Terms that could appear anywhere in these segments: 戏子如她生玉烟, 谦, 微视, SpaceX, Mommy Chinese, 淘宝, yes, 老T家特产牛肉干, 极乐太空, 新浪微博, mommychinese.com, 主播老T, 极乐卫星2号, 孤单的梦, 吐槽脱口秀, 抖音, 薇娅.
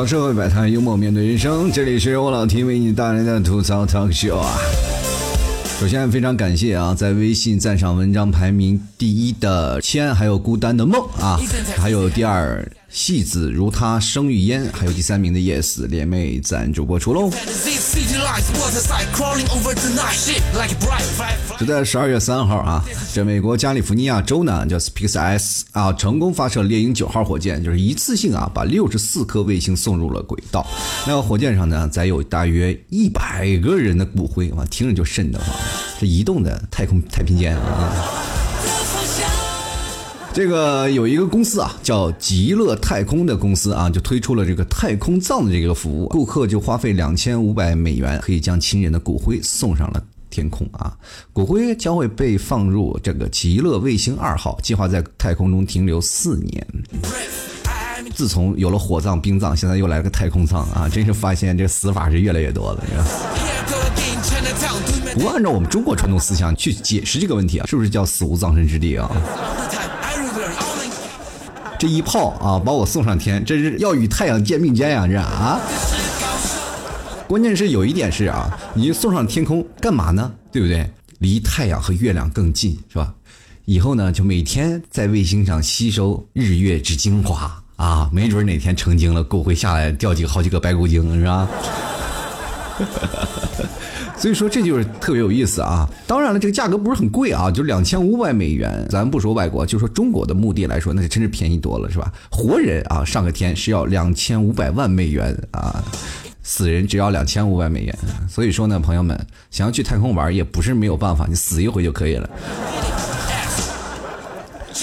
槽社会百态，幽默面对人生。这里是我老 T 为你带来的吐槽 talk show 啊。首先非常感谢啊，在微信赞赏文章排名第一的谦，还有孤单的梦啊，还有第二戏子如他生育烟，还有第三名的 yes 联袂赞助播出喽。就在12月3号啊，这美国加利福尼亚州呢叫 SpaceX 啊，成功发射猎鹰9号火箭，就是一次性啊把64颗卫星送入了轨道。那个火箭上呢载有大约100个人的骨灰啊，听着就瘆得慌。这移动的太平间啊。这个有一个公司啊，叫极乐太空的公司啊，就推出了这个太空葬的这个服务，顾客就花费$2500，可以将亲人的骨灰送上了天空啊。骨灰将会被放入这个极乐卫星2号，计划在太空中停留4年。自从有了火葬、冰葬，现在又来了个太空葬啊，真是发现这死法是越来越多了。不按照我们中国传统思想去解释这个问题啊，是不是叫死无葬身之地啊？这一炮啊，把我送上天，这是要与太阳肩并肩呀！这啊，关键是有一点是啊，你送上天空干嘛呢？对不对？离太阳和月亮更近，是吧？以后呢，就每天在卫星上吸收日月之精华啊，没准哪天成精了，骨灰下来掉好几个白骨精，是吧？所以说这就是特别有意思啊！当然了，这个价格不是很贵啊，就$2500。咱不说外国，就说中国的目的来说，那就真是便宜多了，是吧？活人啊，上个天是要$2500万啊，死人只要$2500。所以说呢，朋友们想要去太空玩也不是没有办法，你死一回就可以了。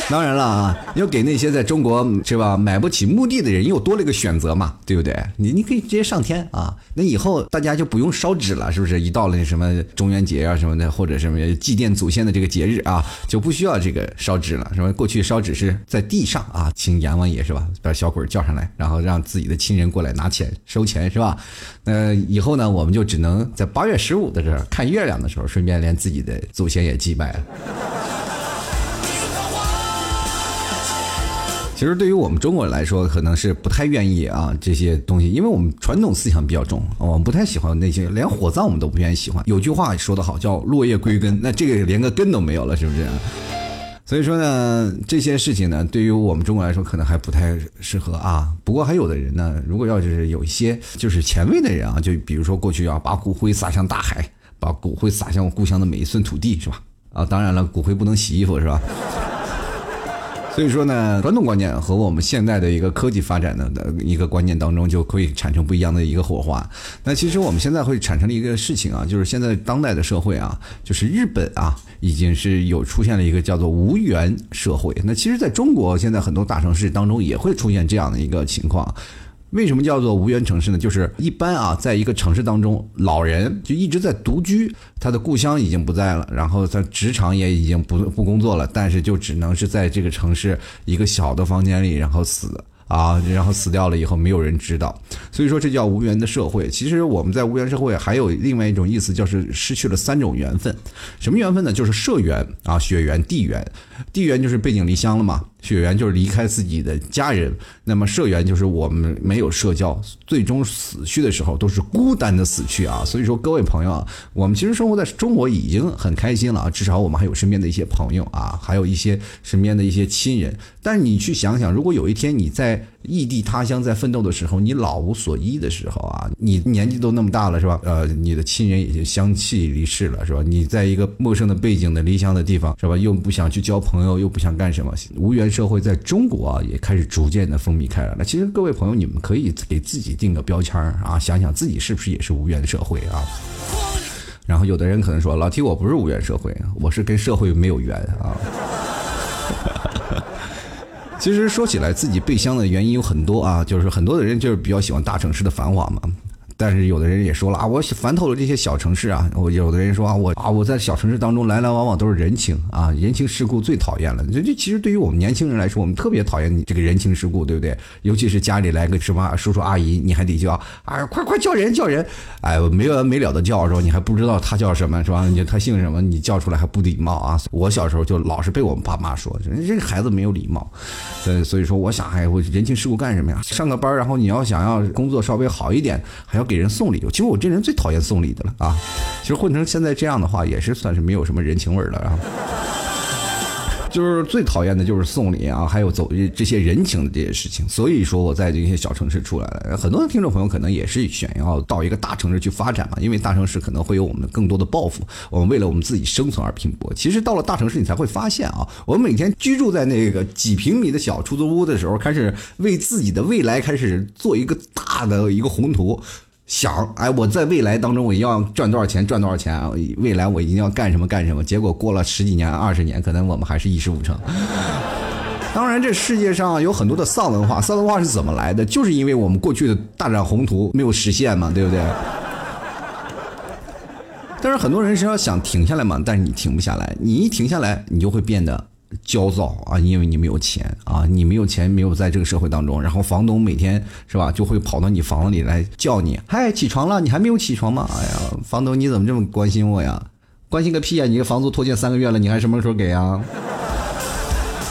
当然了啊，要给那些在中国是吧买不起墓地的人又多了一个选择嘛，对不对？你可以直接上天啊，那以后大家就不用烧纸了，是不是？一到了那什么中元节啊什么的，或者什么祭奠祖先的这个节日啊，就不需要这个烧纸了。什么过去烧纸是在地上啊，请阎王爷是吧，把小鬼叫上来，然后让自己的亲人过来拿钱收钱是吧？那以后呢，我们就只能在8月15的时候看月亮的时候，顺便连自己的祖先也祭拜了。其实对于我们中国人来说，可能是不太愿意啊这些东西，因为我们传统思想比较重，我们不太喜欢那些，连火葬我们都不愿意喜欢。有句话说得好，叫落叶归根，那这个连个根都没有了，是不是？所以说呢，这些事情呢，对于我们中国来说可能还不太适合啊。不过还有的人呢，如果要是有一些就是前卫的人啊，就比如说过去啊，把骨灰撒向大海，把骨灰撒向我故乡的每一寸土地，是吧？啊，当然了，骨灰不能洗衣服，是吧？所以说呢，传统观念和我们现在的一个科技发展的一个观念当中，就会产生不一样的一个火花。那其实我们现在会产生了一个事情啊，就是现在当代的社会啊，就是日本啊，已经是有出现了一个叫做无缘社会。那其实在中国现在很多大城市当中也会出现这样的一个情况。为什么叫做无缘城市呢？就是一般啊，在一个城市当中，老人就一直在独居，他的故乡已经不在了，然后他职场也已经不工作了，但是就只能是在这个城市一个小的房间里，然后死啊，然后死掉了以后没有人知道，所以说这叫无缘的社会。其实我们在无缘社会还有另外一种意思，就是失去了3种缘分。什么缘分呢？就是社缘啊、血缘、地缘。地缘就是背井离乡了嘛。血缘就是离开自己的家人，那么社缘就是我们没有社交，最终死去的时候都是孤单的死去啊！所以说各位朋友啊，我们其实生活在中国已经很开心了啊，至少我们还有身边的一些朋友啊，还有一些身边的一些亲人。但你去想想，如果有一天你在异地他乡在奋斗的时候，你老无所依的时候啊，你年纪都那么大了是吧？你的亲人已经相继离世了是吧？你在一个陌生的背景的离乡的地方是吧？又不想去交朋友，又不想干什么，无缘社会在中国啊也开始逐渐的风靡开来了。其实各位朋友，你们可以给自己定个标签啊，想想自己是不是也是无缘社会啊。然后有的人可能说，老 T 我不是无缘社会，我是跟社会没有缘啊。其实说起来，自己背乡的原因有很多啊，就是很多的人就是比较喜欢大城市的繁华嘛。但是有的人也说了啊，我烦透了这些小城市啊。我有的人说啊，我在小城市当中来来往往都是人情啊，人情世故最讨厌了。这其实对于我们年轻人来说，我们特别讨厌这个人情世故，对不对？尤其是家里来个什么叔叔阿姨，你还得叫啊，快叫人，哎，没完没了的叫，说你还不知道他叫什么，是吧？你他姓什么，你叫出来还不礼貌啊。我小时候就老是被我们爸妈说，这个孩子没有礼貌。所以说我想，哎，我人情世故干什么呀？上个班，然后你要想要工作稍微好一点，还要给人送礼。其实我这人最讨厌送礼的了啊！其实混成现在这样的话，也是算是没有什么人情味了啊。就是最讨厌的就是送礼啊，还有走这些人情的这些事情。所以说我在这些小城市出来了，很多的听众朋友可能也是想要到一个大城市去发展嘛，因为大城市可能会有我们更多的抱负，我们为了我们自己生存而拼搏。其实到了大城市你才会发现啊，我们每天居住在那个几平米的小出租屋的时候，开始为自己的未来开始做一个大的一个宏图。想，哎，我在未来当中我要赚多少钱，未来我一定要干什么，结果过了十几年20年，可能我们还是一事无成。当然这世界上有很多的丧文化是怎么来的，就是因为我们过去的大展宏图没有实现嘛，对不对？但是很多人是要想停下来嘛，但是你停不下来，你一停下来你就会变得焦躁啊，因为你没有钱啊，你没有钱，没有在这个社会当中，然后房东每天是吧，就会跑到你房子里来叫你，嗨，起床了，你还没有起床吗？哎呀，房东你怎么这么关心我呀？关心个屁呀！你这房租拖欠3个月了，你还什么时候给啊？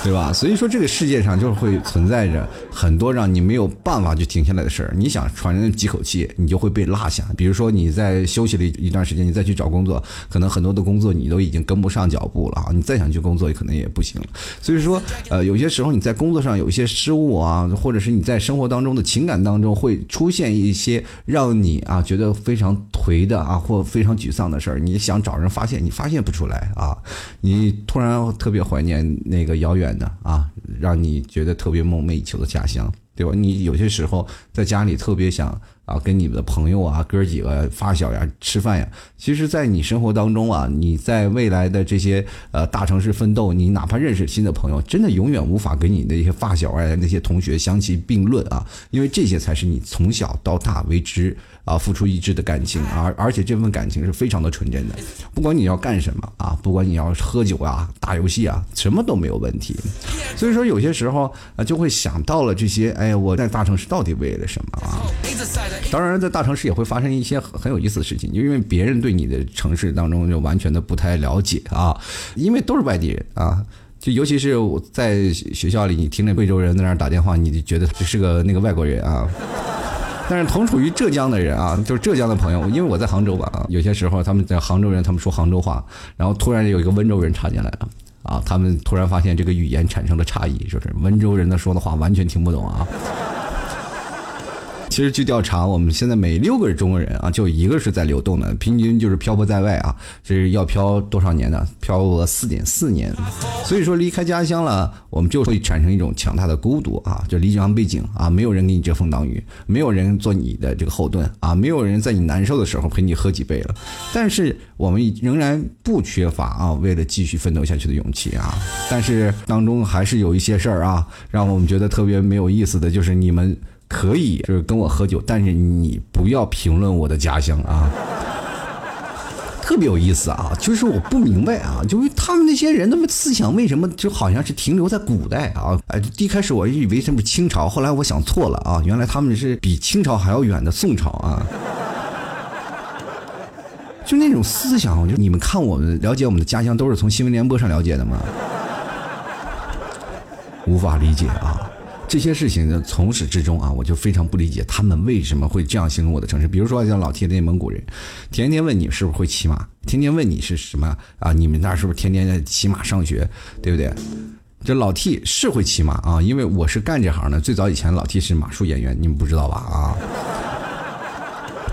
对吧？所以说这个世界上就会存在着很多让你没有办法去停下来的事儿。你想喘人几口气，你就会被落下。比如说你在休息了一段时间，你再去找工作，可能很多的工作你都已经跟不上脚步了啊！你再想去工作，可能也不行了。所以说，有些时候你在工作上有一些失误啊，或者是你在生活当中的情感当中会出现一些让你啊觉得非常颓的啊，或非常沮丧的事儿。你想找人发泄，你发泄不出来啊！你突然特别怀念那个遥远的啊，让你觉得特别梦寐以求的家乡，对吧？你有些时候在家里特别想啊，跟你的朋友啊、哥几个、发小呀吃饭呀。其实，在你生活当中啊，你在未来的这些大城市奋斗，你哪怕认识新的朋友，真的永远无法跟你那些发小啊、那些同学相提并论啊，因为这些才是你从小到大为之啊付出一致的感情啊，而且这份感情是非常的纯真的。不管你要干什么啊，不管你要喝酒啊、打游戏啊，什么都没有问题。所以说，有些时候啊，就会想到了这些。哎，我在大城市到底为了什么啊？当然，在大城市也会发生一些很有意思的事情，因为别人对你的城市当中就完全的不太了解啊，因为都是外地人啊。就尤其是我在学校里，你听着贵州人在那儿打电话，你就觉得这是个那个外国人啊。但是同处于浙江的人啊，就是浙江的朋友，因为我在杭州吧，有些时候他们在杭州人，他们说杭州话，然后突然有一个温州人插进来了啊，他们突然发现这个语言产生了差异，就是温州人的说的话完全听不懂啊。其实据调查，我们现在每6个中国人啊，就一个是在流动的，平均就是漂泊在外啊，这是要漂多少年呢？漂了 4.4 年。所以说离开家乡了，我们就会产生一种强大的孤独啊，就离乡背井啊，没有人给你遮风挡雨，没有人做你的这个后盾啊，没有人在你难受的时候陪你喝几杯了。但是我们仍然不缺乏啊，为了继续奋斗下去的勇气啊。但是当中还是有一些事儿啊，让我们觉得特别没有意思的，就是你们可以就是跟我喝酒，但是你不要评论我的家乡啊，特别有意思啊。就是我不明白啊，就是他们那些人他们思想为什么就好像是停留在古代啊？哎，一开始我以为他们是清朝，后来我想错了啊，原来他们是比清朝还要远的宋朝啊。就那种思想，我就你们看我们了解我们的家乡都是从新闻联播上了解的吗？无法理解啊。这些事情从始至终啊，我就非常不理解他们为什么会这样形容我的城市。比如说像老铁那蒙古人，天天问你是不是会骑马，天天问你是什么啊，你们那是不是天天骑马上学，对不对？这老 T 是会骑马啊，因为我是干这行的，最早以前老 T 是马术演员，你们不知道吧啊。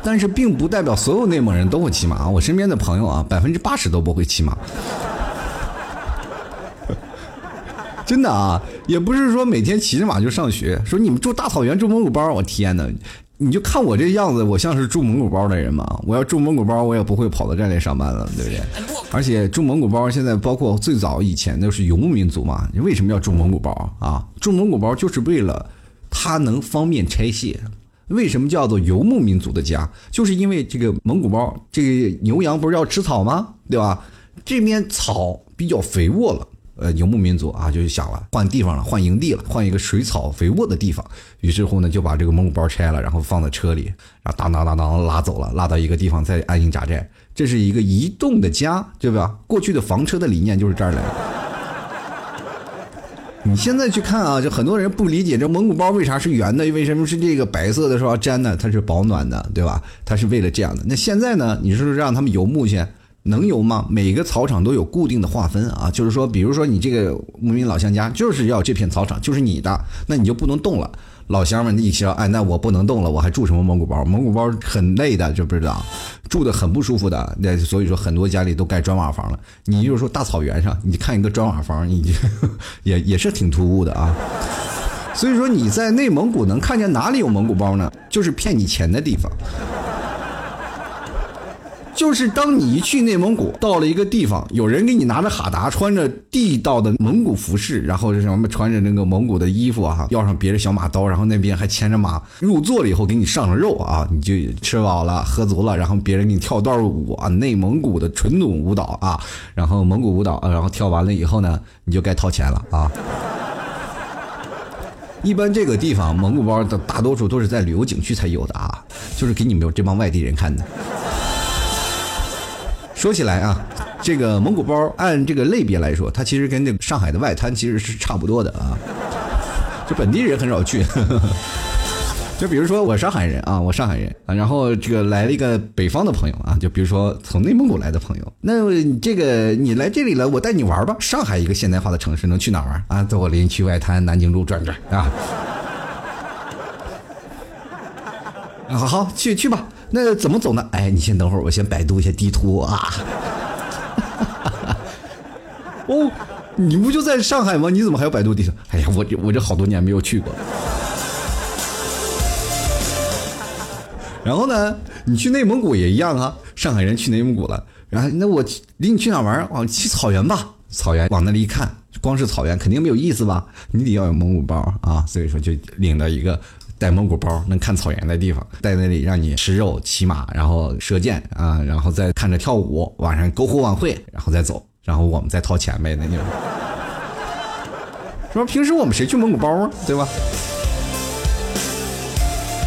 但是并不代表所有内蒙人都会骑马啊，我身边的朋友啊80%都不会骑马。真的啊，也不是说每天骑着马就上学。说你们住大草原住蒙古包，我天哪！你就看我这样子，我像是住蒙古包的人吗？我要住蒙古包，我也不会跑到这里上班了，对不对？而且住蒙古包现在包括最早以前都是游牧民族嘛，你为什么要住蒙古包啊？住蒙古包就是为了它能方便拆卸。为什么叫做游牧民族的家？就是因为这个蒙古包，这个牛羊不是要吃草吗？对吧？这边草比较肥沃了，游牧民族啊，就想了换地方了，换营地了，换一个水草肥沃的地方。于是乎呢，就把这个蒙古包拆了，然后放在车里，然后当当当当拉走了，拉到一个地方再安营扎寨。这是一个移动的家，对吧？过去的房车的理念就是这儿来的。你现在去看啊，就很多人不理解这蒙古包为啥是圆的，为什么是这个白色的时候要粘的，它是保暖的，对吧？它是为了这样的。那现在呢，你是让他们游牧去，能游吗？每个草场都有固定的划分啊，就是说，比如说你这个牧民老乡家就是要这片草场就是你的，那你就不能动了。老乡们一起说，哎，那我不能动了，我还住什么蒙古包？蒙古包很累的，知不知道？住的很不舒服的，所以说很多家里都盖砖瓦房了。你就是说大草原上，你看一个砖瓦房，你也是挺突兀的啊。所以说你在内蒙古能看见哪里有蒙古包呢？就是骗你钱的地方。就是当你一去内蒙古，到了一个地方，有人给你拿着哈达，穿着地道的蒙古服饰，然后是什么穿着那个蒙古的衣服啊，腰上别着小马刀，然后那边还牵着马，入座了以后给你上了肉啊，你就吃饱了喝足了，然后别人给你跳段舞啊，内蒙古的纯种舞蹈啊，然后蒙古舞蹈，然后跳完了以后呢，你就该掏钱了啊。一般这个地方蒙古包的大多数都是在旅游景区才有的啊，就是给你们这帮外地人看的。说起来啊，这个蒙古包按这个类别来说，它其实跟那个上海的外滩其实是差不多的啊，就本地人很少去。就比如说我上海人啊，然后这个来了一个北方的朋友啊，就比如说从内蒙古来的朋友，那这个你来这里了，我带你玩吧。上海一个现代化的城市能去哪玩啊？走我临去外滩南京路转转啊。啊，好，去吧。那怎么走呢？哎，你先等会儿，我先百度一下地图啊。哦，你不就在上海吗？你怎么还要百度地图？哎呀，我这好多年没有去过。然后呢，你去内蒙古也一样啊。上海人去内蒙古了，然后那我领你去哪玩？哦，去草原吧。草原往那里一看，光是草原肯定没有意思吧？你得要有蒙古包啊。所以说就领到一个。带蒙古包能看草原的地方，在那里让你吃肉、骑马，然后射箭啊，然后再看着跳舞，晚上篝火晚会，然后再走，然后我们再掏钱呗，那就是。说平时我们谁去蒙古包啊，对吧？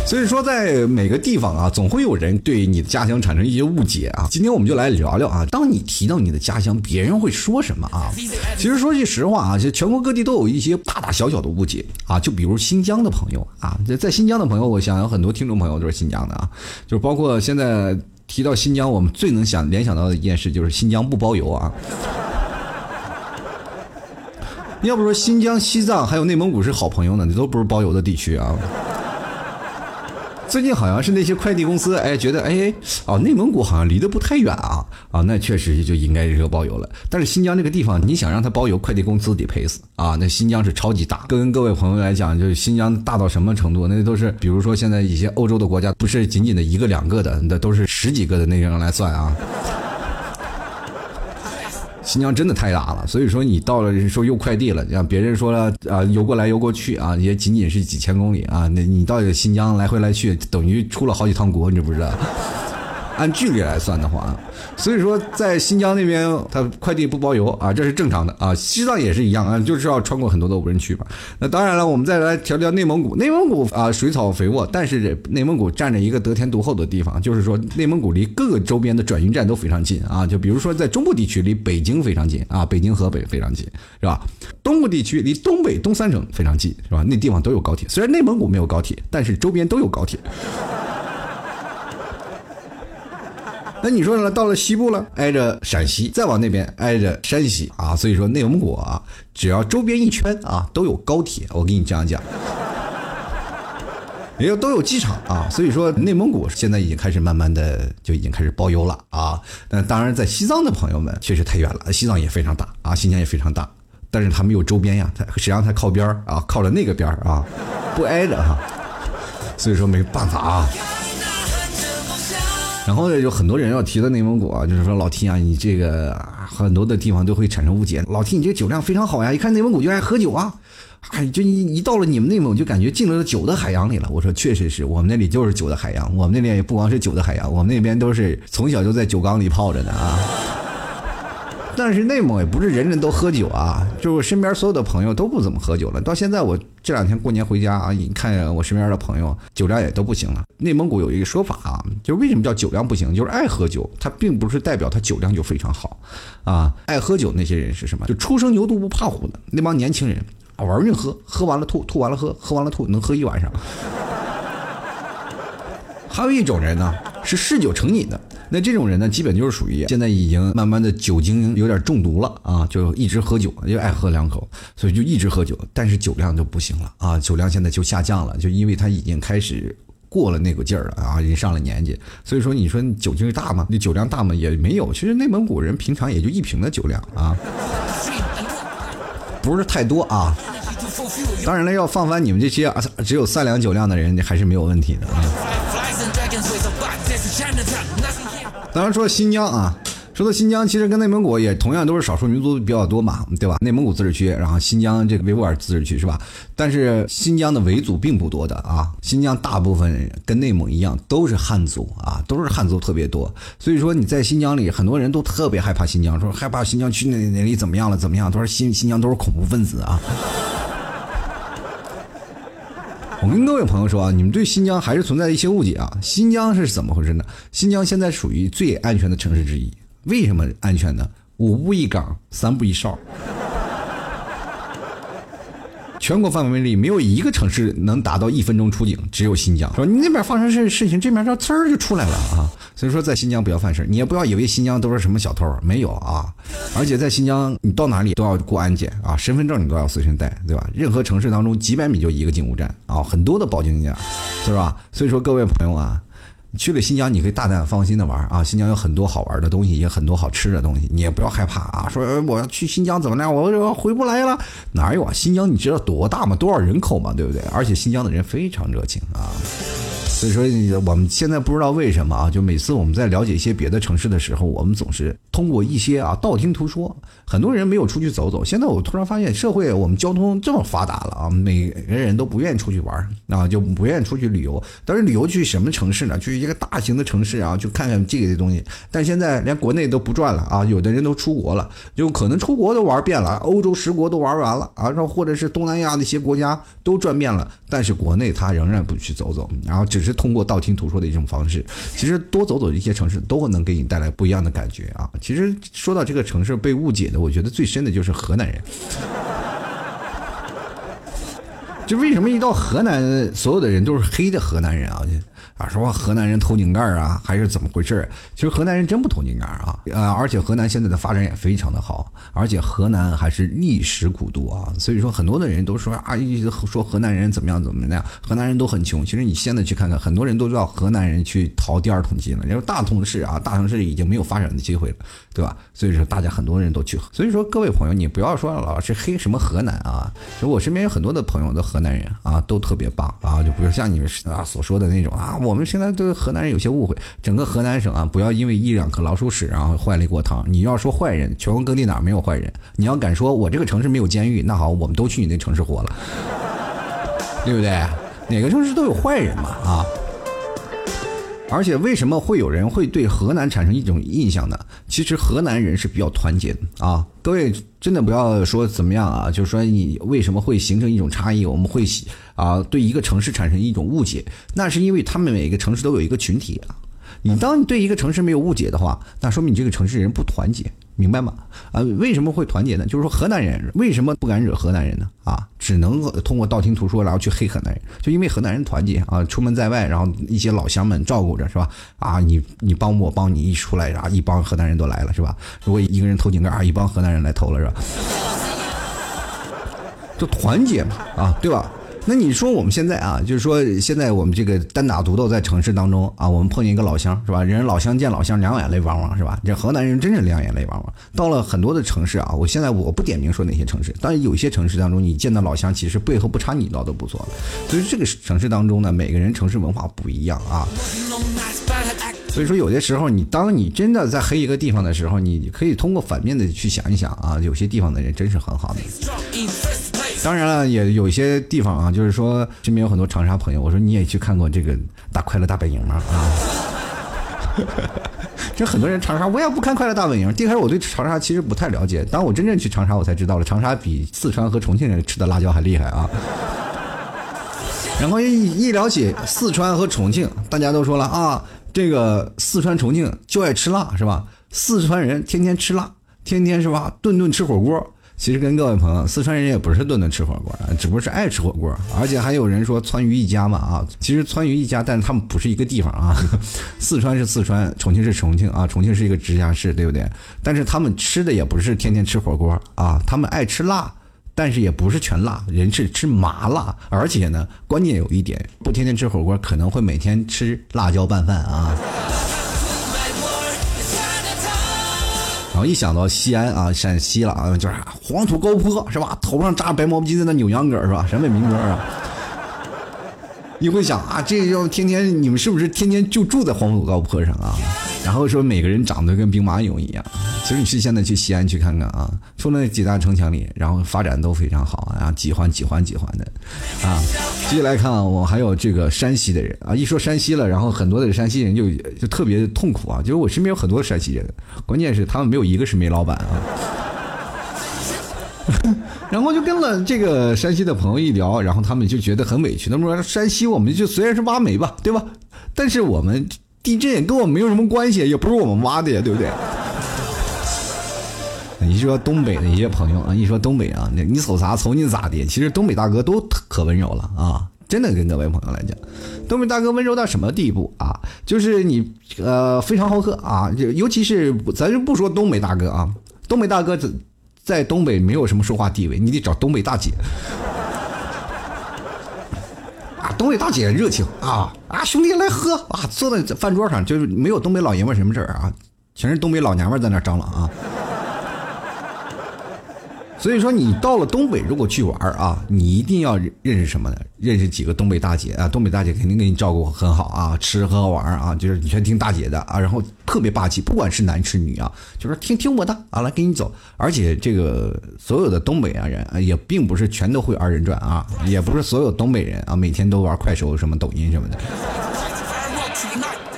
所以说在每个地方啊，总会有人对你的家乡产生一些误解啊。今天我们就来聊聊啊，当你提到你的家乡，别人会说什么啊？其实说句实话啊，全国各地都有一些大大小小的误解啊。就比如新疆的朋友啊，在新疆的朋友，我想有很多听众朋友都是新疆的啊，就是包括现在提到新疆，我们最能联想到的一件事就是新疆不包邮啊。要不说新疆、西藏还有内蒙古是好朋友呢，都不是包邮的地区啊。最近好像是那些快递公司，哎，觉得哎哦，内蒙古好像离得不太远啊，啊，那确实就应该是个包邮了。但是新疆这个地方，你想让它包邮，快递公司得赔死啊！那新疆是超级大，跟各位朋友来讲，就是新疆大到什么程度？那都是比如说现在一些欧洲的国家，不是仅仅的一个两个的，那都是十几个的那样来算啊。新疆真的太大了，所以说你到了说邮快递了，让别人说了啊，邮过来邮过去啊，也仅仅是几千公里啊，那你到新疆来回来去，等于出了好几趟国，你知不知道？按距离来算的话，所以说在新疆那边，它快递不包邮啊，这是正常的啊。西藏也是一样啊，就是要穿过很多的无人区嘛。那当然了，我们再来调调内蒙古。内蒙古啊，水草肥沃，但是内蒙古占着一个得天独厚的地方，就是说内蒙古离各个周边的转运站都非常近啊。就比如说在中部地区离北京非常近啊，北京河北非常近，是吧？东部地区离东北东三省非常近，是吧？那地方都有高铁，虽然内蒙古没有高铁，但是周边都有高铁。那你说了，到了西部了，挨着陕西，再往那边挨着山西啊，所以说内蒙古啊，只要周边一圈啊，都有高铁。我跟你这样讲，也都有机场啊，所以说内蒙古现在已经开始慢慢的就已经开始包邮了啊。那当然，在西藏的朋友们确实太远了，西藏也非常大啊，新疆也非常大，但是它没有周边呀，谁让它靠边啊，靠了那个边啊，不挨着啊，所以说没办法啊。然后有很多人要提到内蒙古啊，就是说老 T 啊，你这个很多的地方都会产生误解。老 T 你这个酒量非常好呀，一看内蒙古就爱喝酒啊。哎，就一到了你们内蒙，就感觉进了酒的海洋里了。我说确实是，我们那里就是酒的海洋，我们那边也不光是酒的海洋，我们那边都是从小就在酒缸里泡着呢啊。但是内蒙也不是人人都喝酒啊，就是我身边所有的朋友都不怎么喝酒了。到现在我这两天过年回家啊，你看我身边的朋友酒量也都不行了。内蒙古有一个说法啊，就是为什么叫酒量不行，就是爱喝酒，它并不是代表它酒量就非常好啊。爱喝酒那些人是什么？就初生牛犊不怕虎的那帮年轻人，玩命喝，喝完了吐，吐完了喝，喝完了吐，能喝一晚上。还有一种人呢，是嗜酒成瘾的。那这种人呢，基本就是属于现在已经慢慢的酒精有点中毒了啊，就一直喝酒，就爱喝两口，所以就一直喝酒，但是酒量就不行了啊，酒量现在就下降了，就因为他已经开始过了那个劲儿了啊，已经上了年纪，所以说你说你酒精大吗？你酒量大吗？也没有。其实内蒙古人平常也就一瓶的酒量啊，不是太多啊。当然了，要放翻你们这些只有三两酒量的人，还是没有问题的啊。当然说新疆啊，说到新疆，其实跟内蒙古也同样都是少数民族比较多嘛，对吧？内蒙古自治区，然后新疆这个维吾尔自治区是吧？但是新疆的维族并不多的啊，新疆大部分人跟内蒙一样都是汉族啊，都是汉族特别多。所以说你在新疆里，很多人都特别害怕新疆，说害怕新疆去哪里怎么样了怎么样，都说新疆都是恐怖分子啊。我跟各位朋友说啊，你们对新疆还是存在一些误解啊。新疆是怎么回事呢？新疆现在属于最安全的城市之一。为什么安全呢？5步1岗3步1哨。全国范围里没有一个城市能达到1分钟出警，只有新疆。说你那边发生事情，这边这刺儿就出来了啊。所以说在新疆不要犯事，你也不要以为新疆都是什么小偷，没有啊。而且在新疆你到哪里都要过安检啊，身份证你都要随身带，对吧？任何城市当中几百米就一个警务站啊，很多的保警点，对吧？所以说各位朋友啊，去了新疆你可以大胆放心的玩啊，新疆有很多好玩的东西，也很多好吃的东西，你也不要害怕啊。说我要去新疆怎么样，我回不来了，哪有啊？新疆你知道多大吗？多少人口吗？对不对？而且新疆的人非常热情啊。所以说我们现在不知道为什么啊，就每次我们在了解一些别的城市的时候，我们总是通过一些啊道听途说，很多人没有出去走走。现在我突然发现社会我们交通这么发达了啊，每个人都不愿意出去玩啊，就不愿意出去旅游。但是旅游去什么城市呢？去一个大型的城市啊，去看看这些东西。但现在连国内都不转了啊，有的人都出国了，就可能出国都玩遍了，欧洲10国都玩完了啊，然后或者是东南亚那些国家都转遍了，但是国内他仍然不去走走，然后只是通过道听途说的一种方式。其实多走走一些城市都能给你带来不一样的感觉啊。其实说到这个城市被误解的，我觉得最深的就是河南人。就为什么一到河南所有的人都是黑的河南人啊，说河南人偷井盖啊还是怎么回事。其实河南人真不偷井盖啊，而且河南现在的发展也非常的好，而且河南还是历史古都啊，所以说很多的人都说啊，一直说河南人怎么样怎么样，河南人都很穷。其实你现在去看看，很多人都知道河南人去淘第二桶金了，因为大城市啊，大城市已经没有发展的机会了，对吧？所以说大家很多人都去。所以说各位朋友，你不要说老是黑什么河南啊，其实我身边有很多的朋友都河南人啊，都特别棒啊，就不是像你们啊所说的那种啊。我们现在对河南人有些误会，整个河南省啊，不要因为一两颗老鼠屎然后坏了一锅汤。你要说坏人，全国各地哪没有坏人？你要敢说我这个城市没有监狱，那好，我们都去你那城市活了，对不对？哪个城市都有坏人嘛啊！而且为什么会有人会对河南产生一种印象呢？其实河南人是比较团结的啊，各位真的不要说怎么样啊，就是说你为什么会形成一种差异，我们会啊对一个城市产生一种误解，那是因为他们每个城市都有一个群体啊。你当你对一个城市没有误解的话，那说明你这个城市人不团结，明白吗？为什么会团结呢？就是说河南人为什么不敢惹河南人呢？啊，只能通过道听途说，然后去黑河南人，就因为河南人团结啊，出门在外，然后一些老乡们照顾着，是吧？啊，你帮我帮你一出来，啊，一帮河南人都来了，是吧？如果一个人偷井盖，啊，一帮河南人来偷了，是吧？就团结嘛，啊，对吧？那你说我们现在啊，就是说现在我们这个单打独斗在城市当中啊，我们碰见一个老乡，是吧？人老乡见老乡两眼泪汪汪，是吧？这河南人真是两眼泪汪汪。到了很多的城市啊，我现在不点名说哪些城市，但是有些城市当中，你见到老乡其实背后不插你一刀都不错了。所以这个城市当中呢，每个人城市文化不一样啊。所以说有些时候当你真的在黑一个地方的时候，你可以通过反面的去想一想啊，有些地方的人真是很好的。当然了，也有一些地方啊，就是说身边有很多长沙朋友，我说你也去看过这个大快乐大本营吗？啊，就很多人长沙我也不看快乐大本营。第一开始我对长沙其实不太了解，当我真正去长沙我才知道了，长沙比四川和重庆人吃的辣椒还厉害啊。然后一了解四川和重庆，大家都说了啊，这个四川重庆就爱吃辣是吧？四川人天天吃辣，天天是吧？顿顿吃火锅。其实跟各位朋友，四川人也不是顿顿吃火锅的，只不过是爱吃火锅。而且还有人说川渝一家嘛啊，其实川渝一家，但是他们不是一个地方啊。四川是四川，重庆是重庆啊，重庆是一个直辖市，对不对？但是他们吃的也不是天天吃火锅啊，他们爱吃辣。但是也不是全辣，人是吃麻辣，而且呢，关键有一点，不天天吃火锅，可能会每天吃辣椒拌饭啊。然后一想到西安啊，陕西了啊，就是黄土高坡是吧？头上扎白毛巾的那扭秧歌是吧？陕北民歌啊。你会想啊，这要天天你们是不是天天就住在黄土高坡上啊？然后说每个人长得跟兵马俑一样。其实你去现在去西安去看看啊，除了那几大城墙里，然后发展都非常好啊，几环的啊。继续来看啊，我还有这个山西的人啊，一说山西了，然后很多的山西人就特别痛苦啊，就是我身边有很多山西人，关键是他们没有一个是煤老板啊。然后就跟了这个山西的朋友一聊，然后他们就觉得很委屈，他们说山西我们就虽然是挖煤吧，对吧，但是我们地震也跟我们没有什么关系，也不是我们挖的呀，对不对？你说东北的一些朋友啊，一说东北啊，你瞅啥瞅你咋的，其实东北大哥都可温柔了啊，真的跟各位朋友来讲，东北大哥温柔到什么地步啊，就是你非常好客啊，尤其是咱就不说东北大哥啊，东北大哥在东北没有什么说话地位，你得找东北大姐啊，东北大姐热情啊，兄弟来喝啊，坐在饭桌上就是没有东北老爷们什么事儿啊，全是东北老娘们在那张罗啊。所以说你到了东北如果去玩啊，你一定要认识什么呢？认识几个东北大姐啊，东北大姐肯定给你照顾很好啊，吃喝玩啊，就是你全听大姐的啊，然后特别霸气，不管是男是女啊，就是听我的啊，来跟你走。而且这个所有的东北啊人啊，也并不是全都会二人转啊，也不是所有东北人啊每天都玩快手什么抖音什么的。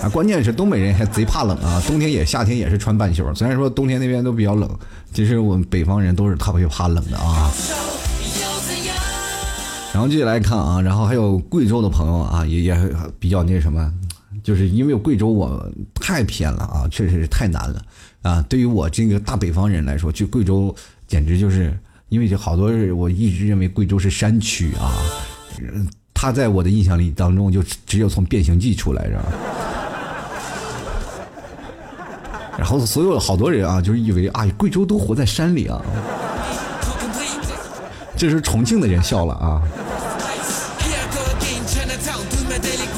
啊，关键是东北人还贼怕冷啊，冬天也夏天也是穿半袖，虽然说冬天那边都比较冷，其实我们北方人都是特别怕冷的啊。然后继续来看啊，然后还有贵州的朋友啊，也比较那什么，就是因为贵州我太偏了啊，确实是太难了啊，对于我这个大北方人来说，去贵州简直就是因为这好多人，我一直认为贵州是山区啊，他在我的印象里当中就只有从变形记出来着。然后所有好多人啊，就是以为啊，贵州都活在山里啊。这是重庆的人笑了啊。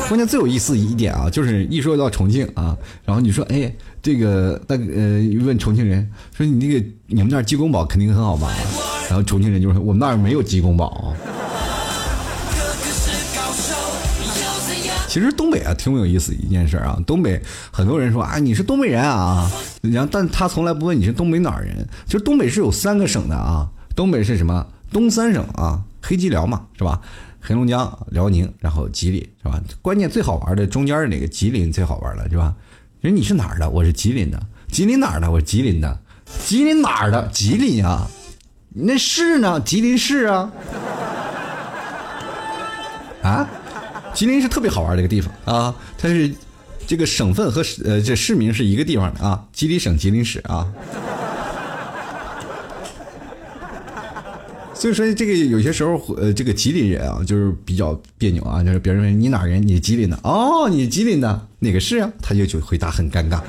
关键最有意思一点啊，就是一说到重庆啊，然后你说哎，这个问重庆人说你那个你们那儿鸡公煲肯定很好吧？然后重庆人就说我们那儿没有鸡公煲。其实东北啊挺有意思一件事啊，东北很多人说啊你是东北人啊，然后但他从来不问你是东北哪儿人。就东北是有三个省的啊，东北是什么？东三省啊，黑吉辽嘛是吧？黑龙江、辽宁，然后吉林是吧？关键最好玩的中间的那个吉林最好玩了是吧？人你是哪儿的？我是吉林的。吉林哪儿的？我是吉林的。吉林哪儿的？吉林啊。那市呢？吉林市啊。啊？吉林是特别好玩的一个地方啊，它是这个省份和这市民是一个地方的啊，吉林省吉林市啊。所以说这个有些时候这个吉林人啊就是比较别扭啊，就是别人问你哪人，你吉林的哦，你吉林的哪个市啊，他就回答很尴尬。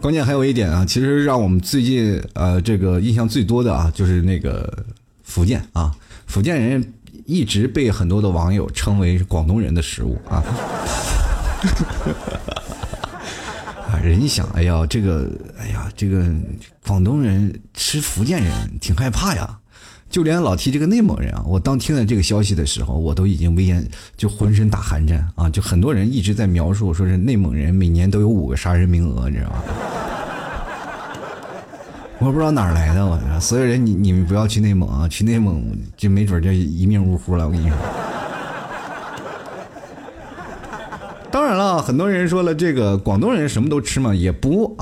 关键还有一点啊，其实让我们最近这个印象最多的啊，就是那个福建啊。福建人一直被很多的网友称为广东人的食物啊。啊，人想，哎呀，这个广东人吃福建人挺害怕呀。就连老提这个内蒙人啊，我当听了这个消息的时候，我都已经就浑身打寒战啊。就很多人一直在描述，说是内蒙人每年都有5个杀人名额，你知道吗？我不知道哪儿来的，我说所有人你们不要去内蒙啊，去内蒙就没准就一命呜呼了，我跟你说。当然了，很多人说了这个广东人什么都吃嘛，也不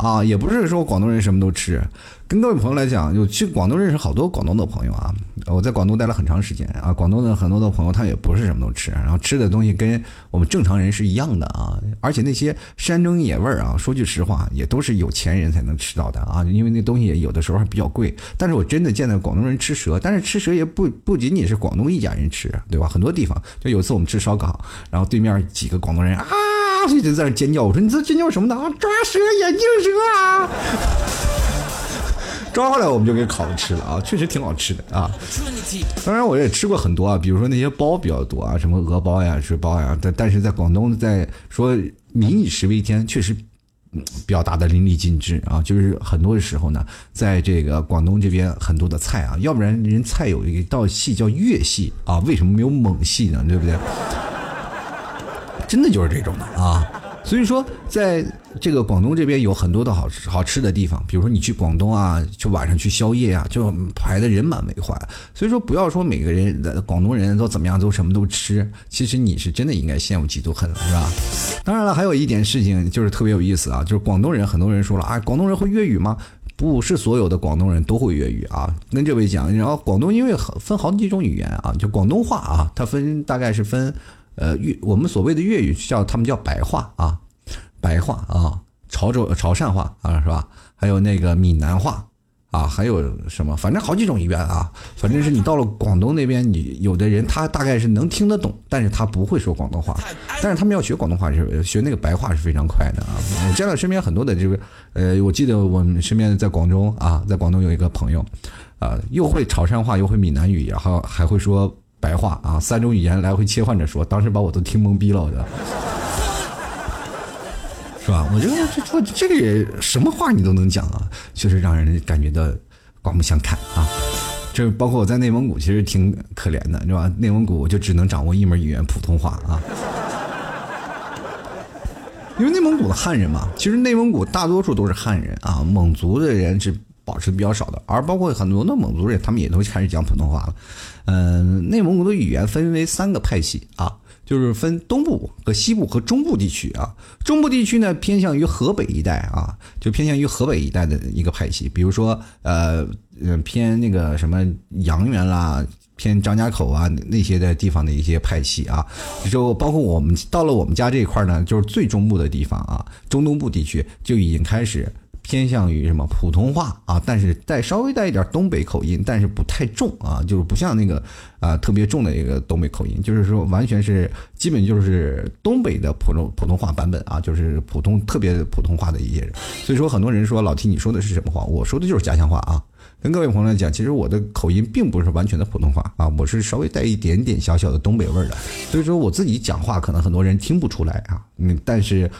是说广东人什么都吃。跟各位朋友来讲，有去广东认识好多广东的朋友啊，我在广东待了很长时间啊，广东的很多的朋友他也不是什么都吃，然后吃的东西跟我们正常人是一样的啊，而且那些山珍野味啊，说句实话也都是有钱人才能吃到的啊，因为那东西有的时候还比较贵。但是我真的见到广东人吃蛇，但是吃蛇也不仅仅是广东一家人吃，对吧？很多地方，就有次我们吃烧烤，然后对面几个广东人啊，一直在那尖叫，我说你这尖叫什么的啊？抓蛇，眼镜蛇啊！抓回来我们就给烤着吃了啊，确实挺好吃的啊。当然我也吃过很多啊，比如说那些包比较多啊，什么鹅包呀、水包呀，但是在广东，在说民以食为天，确实表达的淋漓尽致啊。就是很多的时候呢，在这个广东这边很多的菜啊，要不然人菜有一道戏叫粤戏啊，为什么没有蒙戏呢？对不对？真的就是这种的啊。所以说在这个广东这边有很多的好吃的地方，比如说你去广东啊，就晚上去宵夜啊，就排的人满为患。所以说不要说每个人广东人都怎么样，都什么都吃，其实你是真的应该羡慕嫉妒恨，是吧？当然了，还有一点事情就是特别有意思啊，就是广东人，很多人说了啊，广东人会粤语吗？不是所有的广东人都会粤语啊，跟这位讲，然后广东因为分好几种语言啊，就广东话啊，它大概是分我们所谓的粤语他们叫白话啊，白话啊，潮汕话啊，是吧？还有那个闽南话啊，还有什么，反正好几种语言啊。反正是你到了广东那边，你有的人他大概是能听得懂，但是他不会说广东话，但是他们要学广东话学那个白话是非常快的啊。我见到身边很多的这个我记得我们身边在广东有一个朋友啊，又会潮汕话，又会闽南语，然后还会说白话啊，三种语言来回切换着说，当时把我都听懵逼了，我觉得，是吧？我觉得这个也什么话你都能讲啊，就是让人感觉到刮目相看啊。这包括我在内蒙古，其实挺可怜的，是吧？内蒙古我就只能掌握一门语言，普通话啊。因为内蒙古的汉人嘛，其实内蒙古大多数都是汉人啊，蒙族的人是保持比较少的，而包括很多的蒙族人，他们也都开始讲普通话了。内蒙古的语言分为三个派系啊，就是分东部和西部和中部地区啊。中部地区呢偏向于河北一带啊，就偏向于河北一带的一个派系，比如说偏那个什么阳原啦，偏张家口啊那些的地方的一些派系啊，就包括我们到了我们家这一块呢，就是最中部的地方啊，中东部地区就已经开始。偏向于什么普通话啊，但是稍微带一点东北口音，但是不太重啊，就是不像那个特别重的一个东北口音，就是说完全是基本就是东北的普通话版本啊，就是特别普通话的一些人。所以说很多人说老 T 你说的是什么话？我说的就是家乡话啊。跟各位朋友来讲，其实我的口音并不是完全的普通话啊，我是稍微带一点点小小的东北味儿的。所以说我自己讲话可能很多人听不出来啊，但是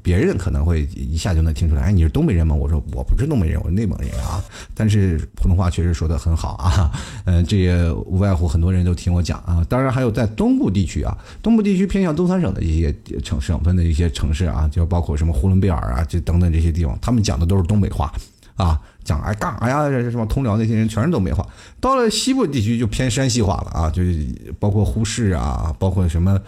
别人可能会一下就能听出来，哎，你是东北人吗？我说我不是东北人，我是内蒙人啊。但是普通话确实说得很好啊，这也无外乎很多人都听我讲啊。当然还有在东部地区啊，东部地区偏向东三省的一些省份的一些城市啊，就包括什么呼伦贝尔啊，就等等这些地方，他们讲的都是东北话啊，讲哎干哎呀什么通辽那些人全是东北话。到了西部地区就偏山西话了啊，就包括呼市啊，包括什么。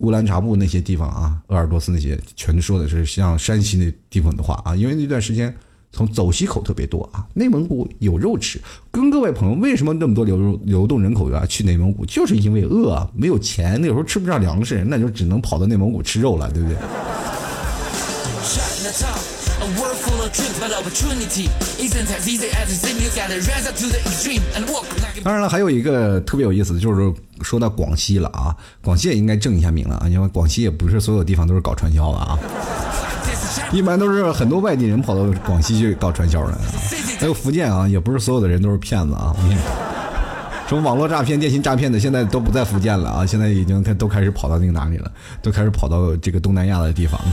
乌兰察布那些地方啊，鄂尔多斯那些全说的是像山西那地方的话啊，因为那段时间从走西口特别多啊，内蒙古有肉吃。跟各位朋友，为什么那么多流动人口啊去内蒙古，就是因为饿啊，没有钱，那时候吃不上粮食，那就只能跑到内蒙古吃肉了，对不对？当然了，还有一个特别有意思的就是说到广西了啊，广西也应该正一下名了啊，因为广西也不是所有地方都是搞传销的啊，一般都是很多外地人跑到广西去搞传销的啊。还有福建啊，也不是所有的人都是骗子啊，什么网络诈骗、电信诈骗的，现在都不在福建了啊，现在已经都开始跑到那个哪里了，都开始跑到这个东南亚的地方了。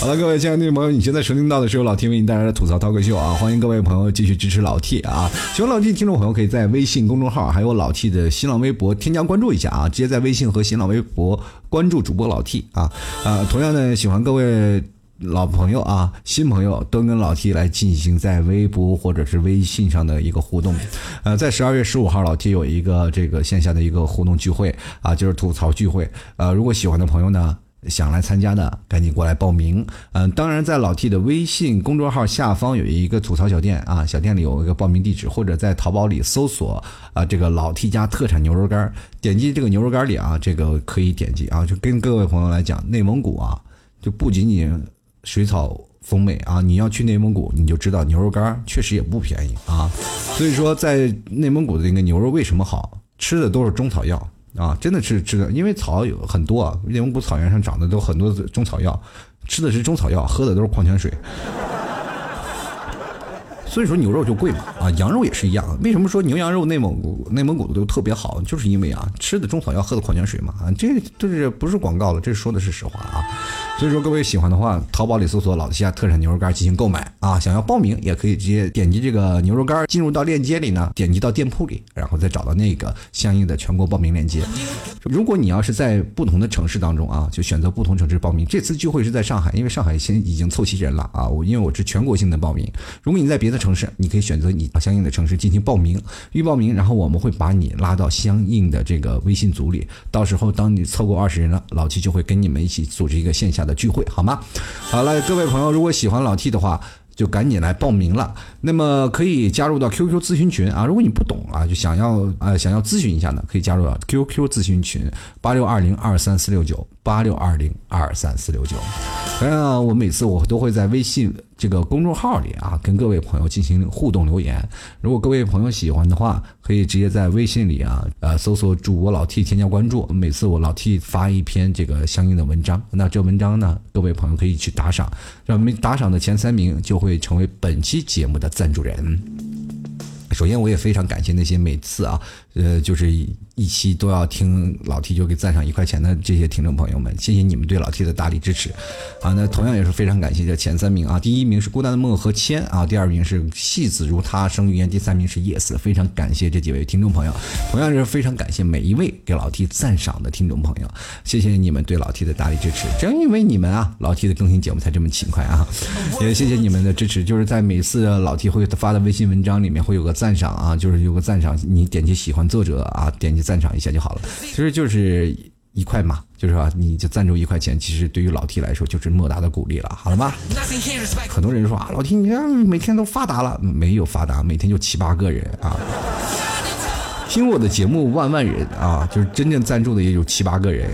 好了，各位亲爱的朋友，你现在收听到的是由老 T 为你带来的吐槽涛哥秀啊，欢迎各位朋友继续支持老 T 啊。喜欢老 T 听众朋友可以在微信公众号还有老 T 的新浪微博添加关注一下啊，直接在微信和新浪微博关注主播老 T 啊。同样呢，喜欢各位老朋友啊，新朋友都跟老 T 来进行在微博或者是微信上的一个互动。在12月15号老 T 有一个这个线下的一个互动聚会啊，就是吐槽聚会。如果喜欢的朋友呢想来参加的赶紧过来报名。当然在老 T 的微信公众号下方有一个吐槽小店啊，小店里有一个报名地址，或者在淘宝里搜索啊这个老 T 家特产牛肉干，点击这个牛肉干里啊，这个可以点击啊，就跟各位朋友来讲，内蒙古啊就不仅仅水草丰美啊，你要去内蒙古你就知道牛肉干确实也不便宜啊。所以说在内蒙古的那个牛肉为什么好，吃的都是中草药。啊，真的是吃的，因为草有很多啊，内蒙古草原上长的都很多中草药，吃的是中草药，喝的都是矿泉水。所以说牛肉就贵嘛，啊，羊肉也是一样。为什么说牛羊肉内蒙古的都特别好，就是因为啊，吃的中草药，喝的矿泉水嘛，啊，这就是不是广告了，这说的是实话啊。所以说各位喜欢的话，淘宝里搜索老 T 家特产牛肉干进行购买啊，想要报名也可以直接点击这个牛肉干，进入到链接里呢，点击到店铺里，然后再找到那个相应的全国报名链接。如果你要是在不同的城市当中啊，就选择不同城市报名。这次聚会是在上海，因为上海先已经凑齐人了啊，因为我是全国性的报名。如果你在别的城市，你可以选择你相应的城市进行报名，预报名，然后我们会把你拉到相应的这个微信组里，到时候当你凑够20人了，老 T 就会跟你们一起组织一个线下的聚会，好吗？好了，各位朋友，如果喜欢老 T 的话就赶紧来报名了。那么可以加入到 QQ 咨询群啊，如果你不懂啊，就想要咨询一下呢，可以加入到 QQ 咨询群8620-23469 8620-23469。当然啊，我每次都会在微信这个公众号里啊，跟各位朋友进行互动留言。如果各位朋友喜欢的话，可以直接在微信里啊，搜索主播老 T 添加关注。每次我老 T 发一篇这个相应的文章，那这文章呢，各位朋友可以去打赏，让我们打赏的前3名就会成为本期节目的赞助人。首先我也非常感谢那些每次啊就是一期都要听老 T 就给赞赏1块钱的这些听众朋友们，谢谢你们对老 T 的大力支持啊。那同样也是非常感谢这前3名啊，第1名是孤单的梦和谦啊，第2名是戏子如他生于言，第3名是 yes， 非常感谢这几位听众朋友。同样是非常感谢每一位给老 T 赞赏的听众朋友，谢谢你们对老 T 的大力支持，正因为你们啊，老 T 的更新节目才这么勤快啊，也谢谢你们的支持。就是在每次老 T 会发的微信文章里面会有个赞赏啊，就是有个赞赏，你点击喜欢作者啊，点击赞赏一下就好了。其实就是1块嘛，就是吧，你就赞助1块钱，其实对于老 T 来说就是莫大的鼓励了，好了吗？很多人说啊，老 T 你看每天都发达了，没有发达，每天就7-8个人啊。听我的节目万人啊，就是真正赞助的也有7-8个人。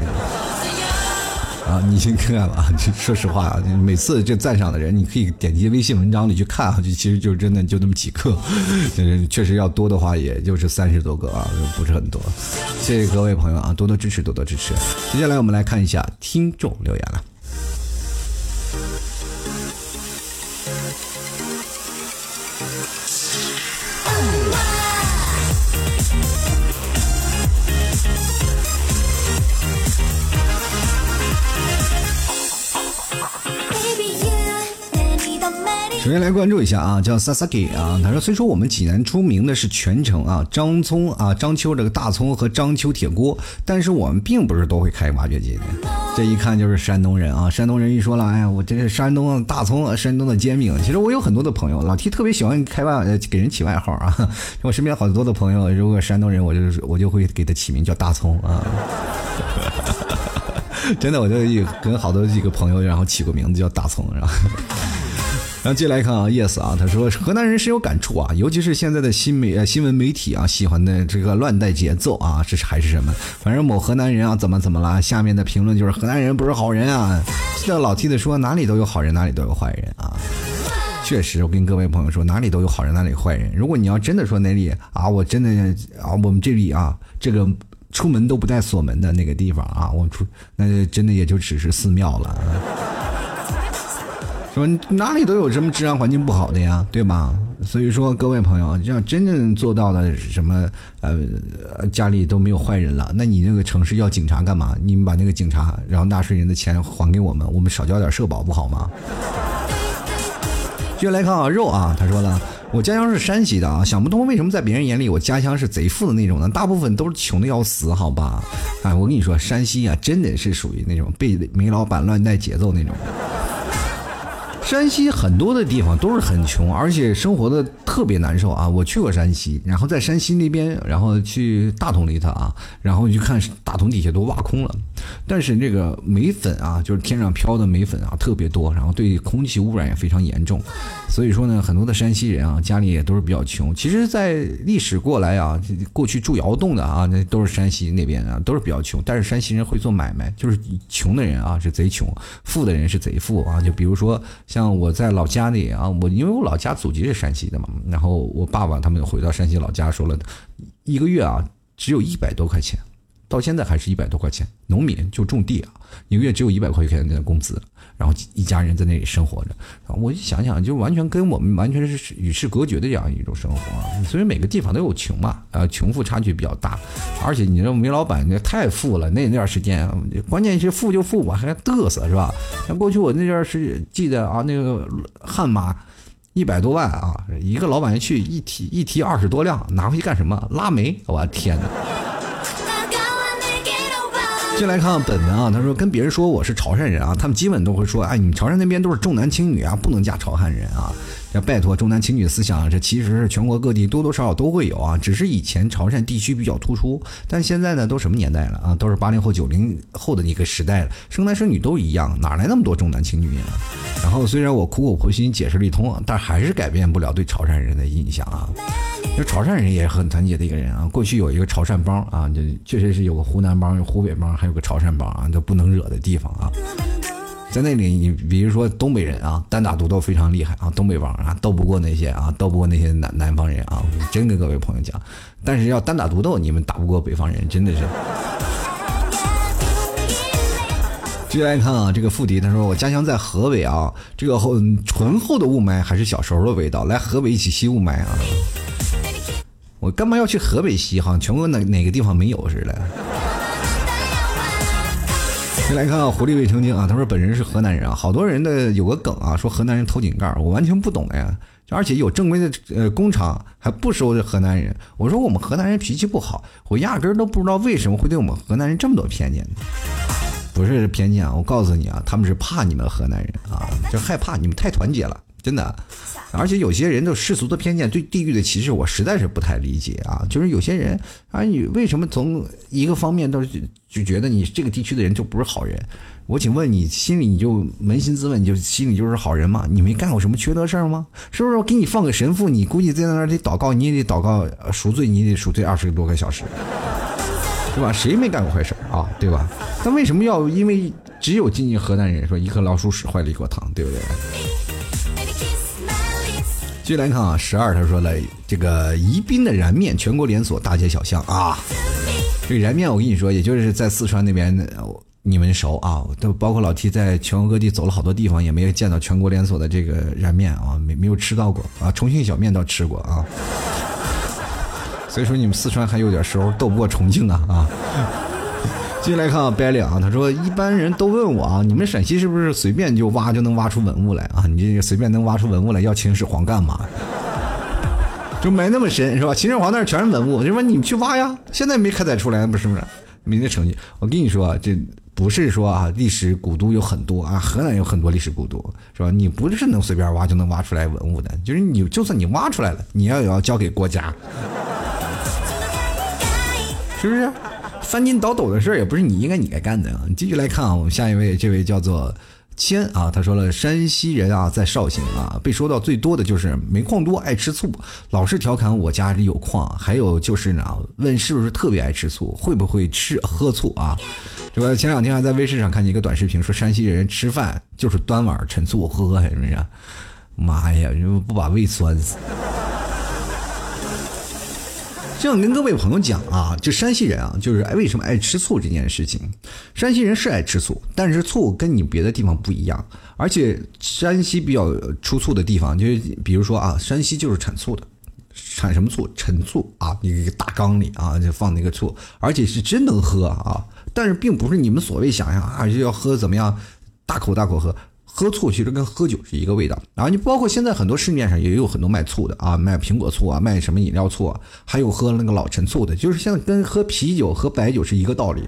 啊，你先看看吧。说实话，每次这赞赏的人，你可以点击微信文章里去看啊，就其实就真的就那么几个，确实要多的话，也就是30多个啊，不是很多。谢谢各位朋友啊，多多支持，多多支持。接下来我们来看一下听众留言了。首先来关注一下啊，叫 Sasaki 啊，他说虽说我们济南出名的是全城啊张葱啊章丘这个大葱和章丘铁锅，但是我们并不是都会开挖掘机的。这一看就是山东人啊，山东人一说了，哎呀，我这是山东的大葱，山东的煎饼。其实我有很多的朋友，老 T 特别喜欢给人起外号啊，我身边好多的朋友，如果山东人，我就会给他起名叫大葱啊。真的，我就跟好多几个朋友，然后起过名字叫大葱，然后。然后接下来看啊 ，yes 啊，他说河南人深有感触啊，尤其是现在的新闻媒体啊，喜欢的这个乱带节奏啊，这是还是什么？反正某河南人啊，怎么了？下面的评论就是河南人不是好人啊。这老 T 的说哪里都有好人，哪里都有坏人啊。确实，我跟各位朋友说，哪里都有好人，哪里有坏人。如果你要真的说哪里啊，我真的啊，我们这里啊，这个出门都不带锁门的那个地方啊，那真的也就只是寺庙了。说哪里都有什么治安环境不好的呀，对吧？所以说各位朋友，要真正做到的什么家里都没有坏人了，那你那个城市要警察干嘛？你们把那个警察，然后纳税人的钱还给我们少交点社保不好吗？接下来看啊，肉啊，他说了，我家乡是山西的啊，想不通为什么在别人眼里我家乡是贼富的那种呢？大部分都是穷的要死，好吧？哎，我跟你说，山西啊，真的是属于那种被煤老板乱带节奏那种。山西很多的地方都是很穷，而且生活的特别难受啊！我去过山西，然后在山西那边，然后去大同里头啊，然后你就看大同底下都挖空了，但是这个煤粉啊，就是天上飘的煤粉啊，特别多，然后对空气污染也非常严重。所以说呢，很多的山西人啊，家里也都是比较穷。其实，在历史过来啊，过去住窑洞的啊，那都是山西那边啊，都是比较穷。但是山西人会做买卖，就是穷的人啊是贼穷，富的人是贼富啊。就比如说像我在老家里啊，因为我老家祖籍是山西的嘛，然后我爸爸他们回到山西老家说了，一个月啊只有100多块钱，到现在还是100多块钱，农民就种地啊，一个月只有100块钱的工资。然后一家人在那里生活着，我就想想，就完全跟我们完全是与世隔绝的这样一种生活啊。所以每个地方都有穷嘛，穷富差距比较大。而且你这煤老板太富了，那段时间，关键是富就富吧，还嘚瑟是吧？像过去我那段时记得啊，那个悍马100多万啊，一个老板去一提20多辆，拿回去干什么？拉煤！我天哪！先来看本文啊，他说跟别人说我是潮汕人啊，他们基本都会说，哎，你们潮汕那边都是重男轻女啊，不能嫁潮汕人啊。要拜托，重男轻女思想这其实是全国各地多多少少都会有啊，只是以前潮汕地区比较突出，但现在呢都什么年代了啊，都是80后90后的一个时代了，生男生女都一样，哪来那么多重男轻女啊？然后虽然我苦口婆心解释了一通，但还是改变不了对潮汕人的印象啊。就潮汕人也很团结的一个人啊，过去有一个潮汕帮啊，就确实是有个湖南帮、有湖北帮，还有个潮汕帮啊，都不能惹的地方啊。在那里，你比如说东北人啊，单打独斗非常厉害啊，东北帮啊，斗不过那些南方人啊，我真跟各位朋友讲，但是要单打独斗，你们打不过北方人，真的是。继续来看啊，这个富迪他说，我家乡在河北啊，这个醇厚的雾霾还是小时候的味道，来河北一起吸雾霾啊。我干嘛要去河北吸？好像全国哪个地方没有似的。先来看啊，狐狸未成精啊，他说本人是河南人啊，好多人的有个梗啊，说河南人偷井盖，我完全不懂呀，而且有正规的工厂还不收这河南人，我说我们河南人脾气不好，我压根都不知道为什么会对我们河南人这么多偏见。不是偏见啊，我告诉你啊，他们是怕你们河南人啊，就害怕你们太团结了。真的，而且有些人的世俗的偏见、对地域的歧视，我实在是不太理解啊。就是有些人啊，你为什么从一个方面都就觉得你这个地区的人就不是好人？我请问你心里你就扪心自问，你就心里就是好人吗？你没干过什么缺德事儿吗？是不是？我给你放个神父，你估计在那里祷告，你也得祷告赎罪，你也得赎罪20多个小时，对吧？谁没干过坏事啊？对吧？那为什么要因为只有今年河南人说一颗老鼠屎坏了一锅汤，对不对？继续来看啊，12他说了，这个宜宾的燃面全国连锁，大街小巷啊，这个燃面我跟你说，也就是在四川那边你们熟啊，都包括老 T 在全国各地走了好多地方，也没有见到全国连锁的这个燃面啊，没有吃到过啊，重庆小面倒吃过啊，所以说你们四川还有点时候斗不过重庆啊。继续来看啊，白领啊，他说一般人都问我啊，你们陕西是不是随便就能挖出文物来啊？你这个随便能挖出文物来，要秦始皇干嘛？就没那么深是吧？秦始皇那儿全是文物，就说你们去挖呀，现在没开采出来，不是不是？没那成绩。我跟你说啊，这不是说啊，历史古都有很多啊，河南有很多历史古都是吧？你不是能随便挖就能挖出来文物的，就是你就算你挖出来了，你也要交给国家，是不是？翻筋倒斗的事也不是你应该干的啊！你继续来看啊，我们下一位，这位叫做谦啊，他说了，山西人啊，在绍兴啊，被说到最多的就是煤矿多，爱吃醋，老是调侃我家里有矿，还有就是呢，问是不是特别爱吃醋，会不会喝醋啊？这个前两天还在微视上看见一个短视频，说山西人吃饭就是端碗陈醋喝，是不是？妈呀，不把胃酸死！这样跟各位朋友讲啊，这山西人啊，就是为什么爱吃醋这件事情，山西人是爱吃醋，但是醋跟你别的地方不一样，而且山西比较出醋的地方，就是比如说啊，山西就是产醋的，产什么醋？陈醋啊，一个大缸里啊就放那个醋，而且是真能喝啊，但是并不是你们所谓想象啊就要喝怎么样，大口大口喝。喝醋其实跟喝酒是一个味道，然后你包括现在很多市面上也有很多卖醋的啊，卖苹果醋啊，卖什么饮料醋啊，还有喝那个老陈醋的，就是像跟喝啤酒、喝白酒是一个道理。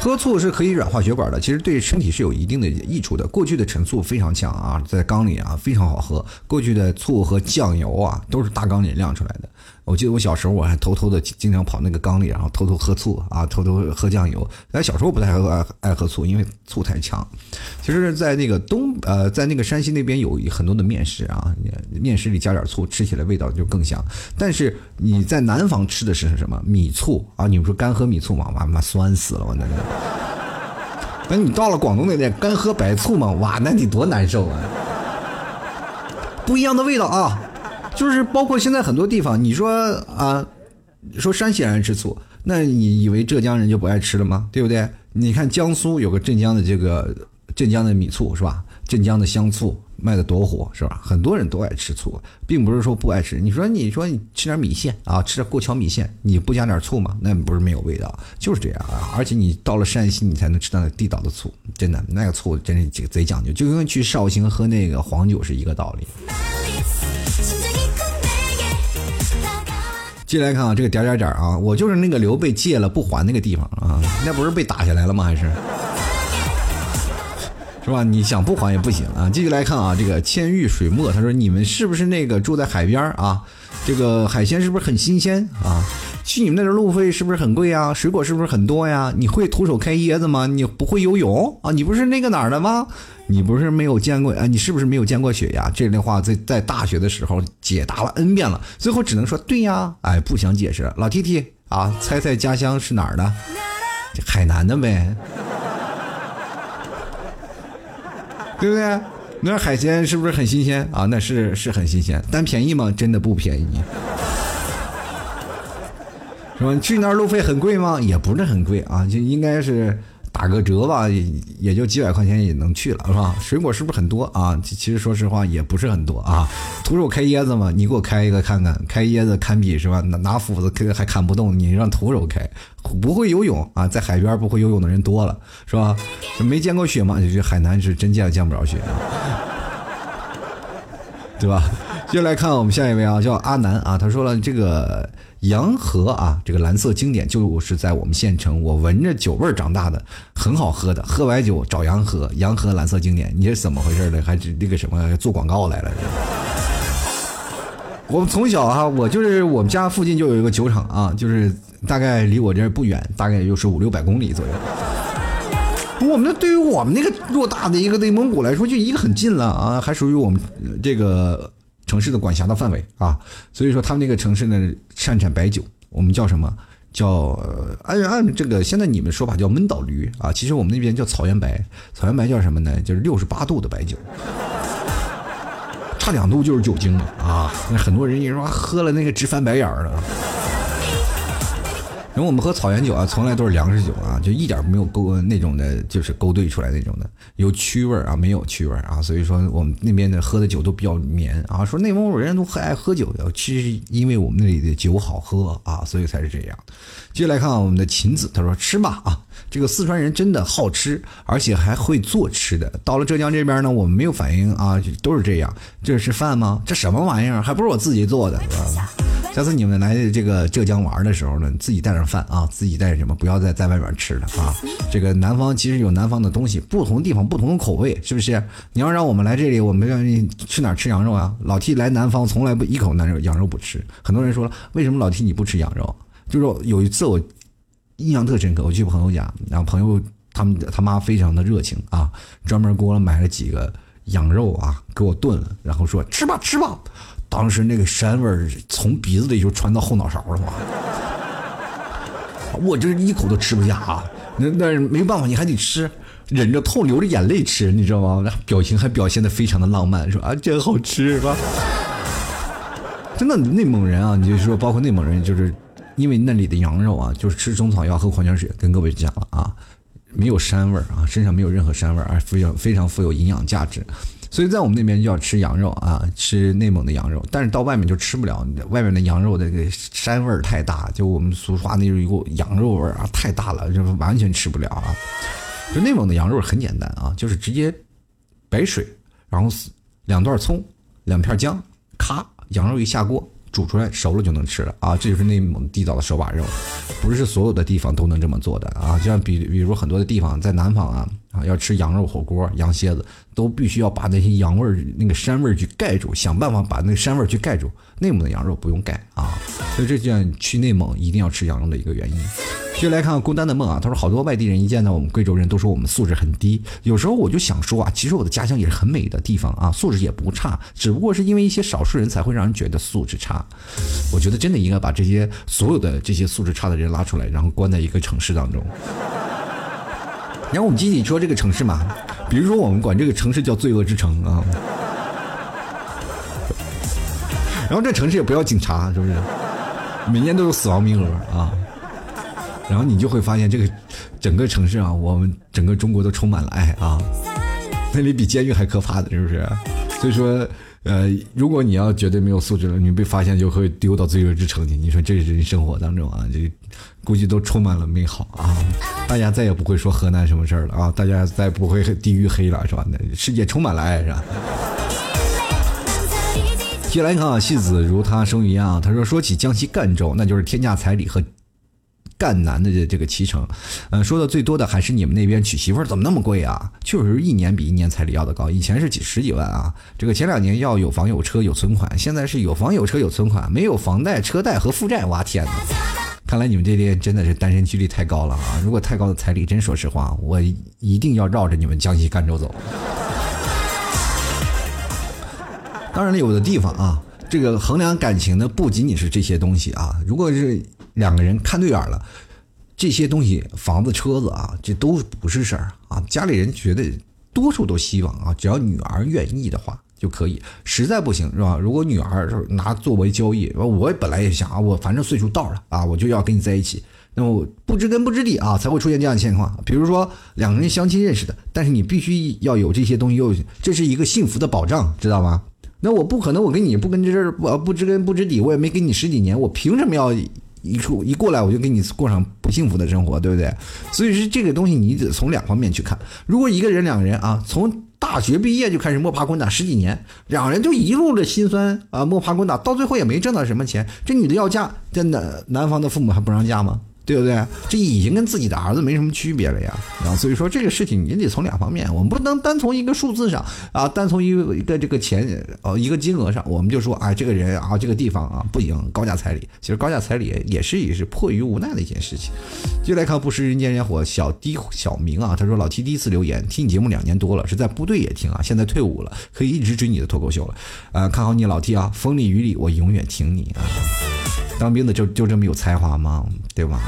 喝醋是可以软化血管的，其实对身体是有一定的益处的。过去的陈醋非常强啊，在缸里啊非常好喝。过去的醋和酱油啊都是大缸里酿出来的。我记得我小时候我还偷偷的经常跑那个缸里，然后偷偷喝醋啊，偷偷喝酱油。但小时候不太爱喝醋，因为醋太强。其实在那个在那个山西那边有很多的面食啊，面食里加点醋，吃起来味道就更香。但是你在南方吃的是什么？米醋啊，你们说干喝米醋嘛，妈酸死了我那个。那你到了广东那边干喝白醋嘛，哇，那你多难受啊！不一样的味道啊。就是包括现在很多地方，你说啊，说山西人吃醋，那你以为浙江人就不爱吃了吗？对不对？你看江苏有个镇江的米醋是吧？镇江的香醋卖的多火是吧？很多人都爱吃醋，并不是说不爱吃。你说你吃点米线啊，吃点过桥米线，你不加点醋吗？那不是没有味道，就是这样啊。而且你到了山西，你才能吃到地道的醋，真的那个醋真是贼讲究，就跟去绍兴喝那个黄酒是一个道理。进来看啊，这个点啊，我就是那个刘备借了不还那个地方啊，那不是被打下来了吗？还是吧？你想不还也不行啊。继续来看啊，这个千玉水墨，他说你们是不是那个住在海边啊？这个海鲜是不是很新鲜啊？去你们那边路费是不是很贵啊？水果是不是很多呀？你会徒手开椰子吗？你不会游泳啊？你不是那个哪儿的吗？你不是没有见过啊？你是不是没有见过雪呀？这类话在大学的时候解答了 N 遍了，最后只能说对呀，哎，不想解释。老 TT 啊，猜猜家乡是哪儿的？海南的呗，对不对？那海鲜是不是很新鲜啊？那是很新鲜，但便宜吗？真的不便宜。是吧？去那儿路费很贵吗？也不是很贵啊，就应该是打个折吧，也就几百块钱也能去了，是吧？水果是不是很多啊？其实说实话也不是很多啊。徒手开椰子嘛，你给我开一个看看，开椰子堪比是吧？拿斧子开还砍不动，你让徒手开。不会游泳啊，在海边不会游泳的人多了，是吧？没见过雪嘛，就海南是真见不着雪啊，对吧？就来看我们下一位啊，叫阿南啊，他说了这个洋河啊，这个蓝色经典就是在我们县城，我闻着酒味长大的，很好喝的，喝白酒找洋河，洋河蓝色经典，你这怎么回事呢？还那个什么做广告来了？我们从小啊，我就是我们家附近就有一个酒厂啊，就是大概离我这不远，大概也就是500-600公里左右。我们对于我们那个偌大的一个内蒙古来说，就一个很近了啊，还属于我们这个城市的管辖的范围啊，所以说他们那个城市呢擅产白酒，我们叫什么？叫按这个现在你们说法叫闷倒驴啊，其实我们那边叫草原白，草原白叫什么呢？就是68度的白酒，差2度就是酒精了啊。那很多人也说喝了那个直翻白眼了。因为我们喝草原酒啊，从来都是粮食酒啊，就一点没有那种的，就是勾兑出来那种的，有曲味啊，没有曲味啊，所以说我们那边的喝的酒都比较绵啊。说内蒙古人都爱喝酒的，其实因为我们那里的酒好喝啊，所以才是这样。接下来看我们的秦子，他说吃吧啊，这个四川人真的好吃，而且还会做吃的。到了浙江这边呢，我们没有反应啊，都是这样。这是饭吗？这什么玩意儿？还不是我自己做的。下次你们来这个浙江玩的时候呢，自己带上饭啊，自己带什么，不要再在外面吃了啊。这个南方其实有南方的东西，不同地方不同的口味，是不是？你要让我们来这里，我们让你去哪儿吃羊肉啊？老 T 来南方从来不一口羊肉不吃。很多人说了，为什么老 T 你不吃羊肉？就是有一次我印象特深刻，我去朋友家，然后朋友他妈非常的热情啊，专门给我买了几个羊肉啊，给我炖了，然后说吃吧吃吧。当时那个膻味从鼻子里就传到后脑勺了嘛，我这一口都吃不下啊！那没办法，你还得吃，忍着痛流着眼泪吃，你知道吗？表情还表现得非常的浪漫，说啊真好吃是吧？真的内蒙人啊，你就说包括内蒙人，就是因为那里的羊肉啊，就是吃中草药喝矿泉水，跟各位讲了啊，没有膻味啊，身上没有任何膻味，而非常非常富有营养价值。所以在我们那边就要吃羊肉啊，吃内蒙的羊肉，但是到外面就吃不了，外面的羊肉的膻味太大，就我们俗话那一股羊肉味啊太大了，就完全吃不了啊。就内蒙的羊肉很简单啊，就是直接白水，然后2段葱，2片姜，咔，羊肉一下锅，煮出来熟了就能吃了啊！这就是内蒙地道的手把肉，不是所有的地方都能这么做的啊！就像比如很多的地方，在南方啊，要吃羊肉火锅、羊蝎子，都必须要把那些羊味儿、那个膻味儿去盖住，想办法把那个膻味儿去盖住。内蒙的羊肉不用盖啊，所以这就像去内蒙一定要吃羊肉的一个原因。就来看孤单的梦啊，他说好多外地人一见到我们贵州人都说我们素质很低，有时候我就想说啊，其实我的家乡也是很美的地方啊，素质也不差，只不过是因为一些少数人才会让人觉得素质差。我觉得真的应该把这些所有的这些素质差的人拉出来，然后关在一个城市当中。然后我们具体说这个城市嘛，比如说我们管这个城市叫罪恶之城啊，然后这城市也不要警察，是不是每年都有死亡名额啊？然后你就会发现这个整个城市啊，我们整个中国都充满了爱啊，那里比监狱还可怕的，是不是？所以说如果你要绝对没有素质了，你被发现就会丢到罪恶之城去。你说这人生活当中啊，这估计都充满了美好啊！大家再也不会说河南什么事儿了啊，大家再不会地狱黑了，是吧？世界充满了爱，是吧？继续来看啊，戏子如他生于啊，他说说起江西赣州，那就是天价彩礼和赣南的这个脐橙，说的最多的还是你们那边娶媳妇儿怎么那么贵啊？确实一年比一年彩礼要的高，以前是十几万啊。这个前2年要有房有车有存款，现在是有房有车有存款，没有房贷、车贷和负债。哇天哪！看来你们这边真的是单身几率太高了啊！如果太高的彩礼，真说实话，我一定要绕着你们江西赣州走。当然了，有的地方啊，这个衡量感情的不仅仅是这些东西啊，如果是两个人看对眼了，这些东西房子车子啊，这都不是事儿啊。家里人觉得多数都希望啊，只要女儿愿意的话就可以，实在不行是吧？如果女儿拿作为交易，我本来也想啊，我反正岁数到了啊，我就要跟你在一起，那么不知根不知底啊，才会出现这样的情况。比如说两个人相亲认识的，但是你必须要有这些东西，又这是一个幸福的保障，知道吗？那我不可能，我跟你不跟这事儿不知根不知底，我也没跟你10几年，我凭什么要一过来我就跟你过上不幸福的生活，对不对？所以是这个东西你得从2方面去看。如果一个人两个人啊，从大学毕业就开始摸爬滚打10几年，两个人就一路的心酸啊，摸爬滚打到最后也没挣到什么钱，这女的要嫁，这男方的父母还不让嫁吗？对不对？这已经跟自己的儿子没什么区别了呀。然后所以说这个事情你得从2方面，我们不能单从一个数字上啊，单从一个这个钱一个金额上，我们就说啊，这个人啊，这个地方啊不行，高价彩礼。其实高价彩礼也是迫于无奈的一件事情。就来看不食人间烟火小明啊，他说老 T 第一次留言，听你节目2年多了，是在部队也听啊，现在退伍了，可以一直追你的脱口秀了。看好你老 T 啊，风里雨里我永远挺你啊。当兵的就这么有才华吗？对吧？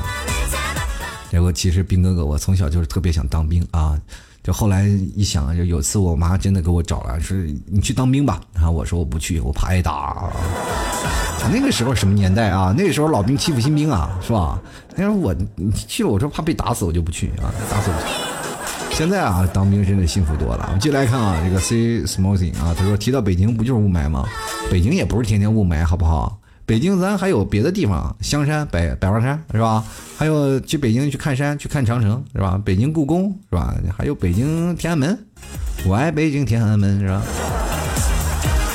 结果其实兵哥哥，我从小就是特别想当兵啊。就后来一想，就有次我妈真的给我找来，说你去当兵吧。然后我说我不去，我怕挨打。那个时候什么年代啊？那个时候老兵欺负新兵啊，是吧？那时候我去了，我说怕被打死，我就不去啊，打死我不去。现在啊，当兵真的幸福多了。我们继续来看啊，这个 C Smoking 啊，他说提到北京不就是雾霾吗？北京也不是天天雾霾，好不好？北京咱还有别的地方，香山、百望山是吧？还有去北京去看山、去看长城是吧？北京故宫是吧？还有北京天安门，我爱北京天安门是吧？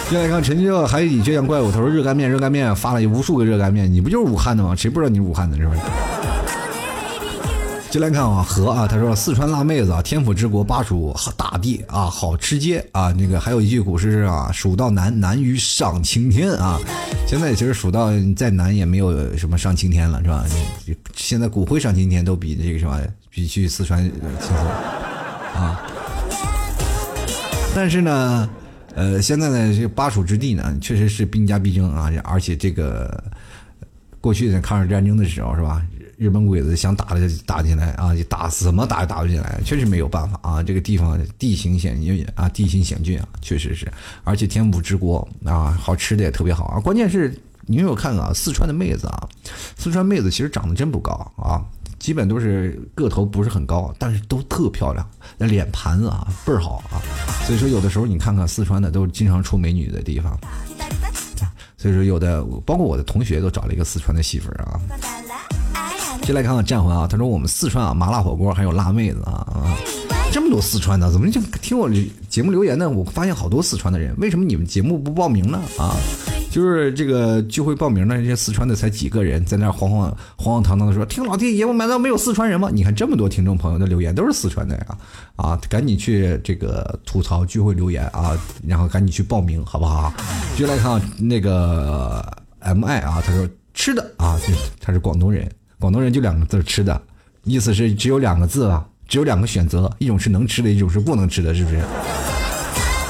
接下来看陈秀海底倔强怪物，他说热干面发了无数个热干面，你不就是武汉的吗？谁不知道你是武汉的是吧？就来看啊，和啊，他说四川辣妹子啊，天府之国巴蜀大地啊，好吃街啊，那个还有一句古诗啊，蜀道难，难于上青天啊。现在其实蜀道再难也没有什么上青天了，是吧？现在骨灰上青天都比这个什么，比去四川轻松啊。但是呢，现在呢，这个巴蜀之地呢，确实是兵家必争啊，而且这个过去在抗日战争的时候，是吧？日本鬼子想打的打进来啊，打怎么打也打不进来，确实没有办法啊。这个地方地形险峻啊，确实是。而且天府之国啊，好吃的也特别好啊。关键是你有看啊，四川的妹子啊，四川妹子其实长得真不高啊，基本都是个头不是很高，但是都特漂亮，那脸盘子啊倍儿好啊。所以说有的时候你看看四川的都是经常出美女的地方。所以说有的包括我的同学都找了一个四川的媳妇儿啊。先来看看战魂啊，他说我们四川啊，麻辣火锅还有辣妹子啊，这么多四川的，怎么就听我节目留言呢？我发现好多四川的人，为什么你们节目不报名呢？啊，就是这个聚会报名的这些四川的才几个人，在那晃晃堂堂的说，听老弟爷们难道没有四川人吗？你看这么多听众朋友的留言都是四川的呀，啊，赶紧去这个吐槽聚会留言啊，然后赶紧去报名好不好？就来看那个 MI 啊，他说吃的啊，他是广东人，广东人就两个字吃的，意思是只有两个字啊，只有两个选择，一种是能吃的，一种是不能吃的，是不是？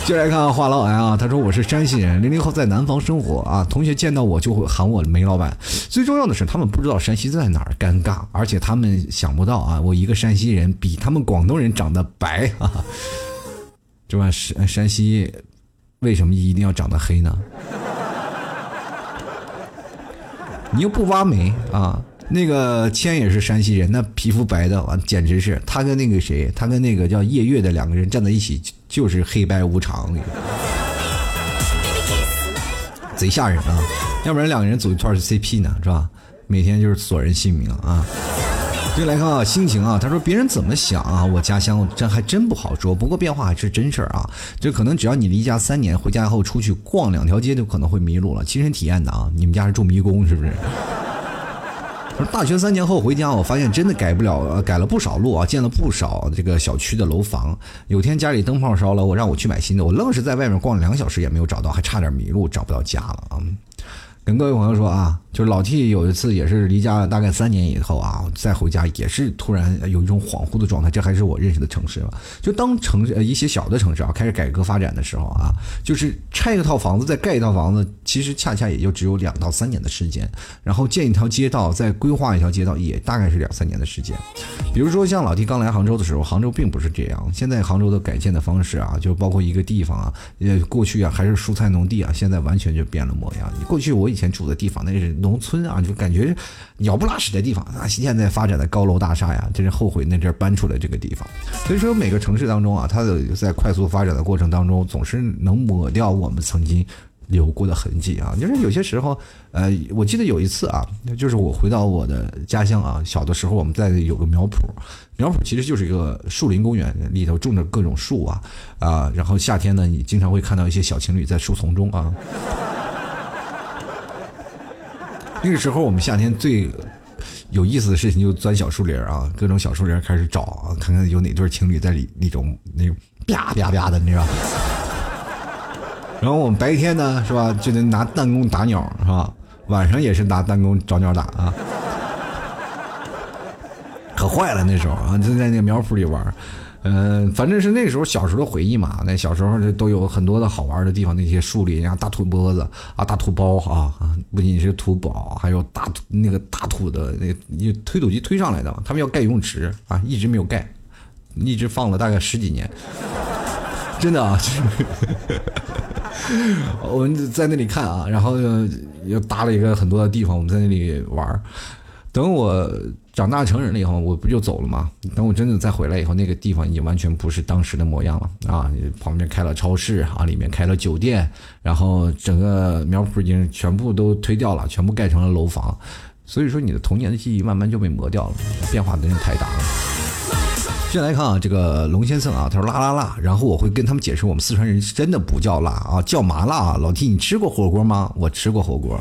就来看话痨癌啊，他说我是山西人，00后在南方生活啊，同学见到我就会喊我梅老板。最重要的是他们不知道山西在哪儿，尴尬，而且他们想不到啊，我一个山西人比他们广东人长得白啊。这玩意山西为什么一定要长得黑呢？你又不挖煤啊。那个谦也是山西人，那皮肤白的啊，简直是他跟那个谁，他跟那个叫叶月的两个人站在一起，就是黑白无常，贼吓人啊！要不然两个人组一块是 CP 呢，是吧？每天就是索人姓名啊。就来看啊，心情啊，他说别人怎么想啊，我家乡这还真不好说，不过变化还是真事儿啊，这可能只要你离家3年，回家后出去逛2条街就可能会迷路了，亲身体验的啊。你们家是住迷宫是不是？大学3年后回家，我发现真的改不了，改了不少路啊，建了不少这个小区的楼房。有天家里灯泡烧了，我让我去买新的，我愣是在外面逛了2小时也没有找到，还差点迷路，找不到家了啊。跟各位朋友说啊，就是老 T 有一次也是离家了大概3年以后啊，再回家也是突然有一种恍惚的状态，这还是我认识的城市吧。就当城市一些小的城市啊开始改革发展的时候啊，就是拆一套房子再盖一套房子，其实恰恰也就只有2到3年的时间，然后建一条街道再规划一条街道也大概是2、3年的时间。比如说像老 T 刚来杭州的时候，杭州并不是这样，现在杭州的改建的方式啊，就包括一个地方啊，过去啊还是蔬菜农地啊，现在完全就变了模样。过去我以前住的地方那是农村啊，就感觉鸟不拉屎的地方啊，现在发展的高楼大厦呀，真是后悔那阵搬出来这个地方。所以说每个城市当中啊，它在快速发展的过程当中，总是能抹掉我们曾经留过的痕迹啊。就是有些时候我记得有一次啊，就是我回到我的家乡啊，小的时候我们在有个苗圃，苗圃其实就是一个树林公园，里头种着各种树啊，然后夏天呢你经常会看到一些小情侣在树丛中啊。那个时候我们夏天最有意思的事情就钻小树林啊，各种小树林开始找啊，看看有哪对情侣在里那种啪啪啪的，你知道。然后我们白天呢是吧，就得拿弹弓打鸟是吧，晚上也是拿弹弓找鸟打啊。可坏了那时候啊，就在那苗圃里玩。反正是那时候小时候的回忆嘛，那小时候都有很多的好玩的地方，那些树林啊，大土包子啊，大土包啊，不仅是土堡，还有大土的那个推土机推上来的嘛，他们要盖游泳池啊，一直没有盖，一直放了大概10几年，真的啊，我们在那里看啊，然后又搭了一个很多的地方，我们在那里玩。等我长大成人了以后，我不就走了吗？等我真的再回来以后，那个地方已经完全不是当时的模样了啊！旁边开了超市啊，里面开了酒店，然后整个苗圃已经全部都推掉了，全部盖成了楼房。所以说，你的童年的记忆慢慢就被磨掉了，变化真的太大了。先来看啊，这个龙先生啊，他说辣辣辣，然后我会跟他们解释，我们四川人真的不叫辣啊，叫麻辣啊。老 T， 你吃过火锅吗？我吃过火锅，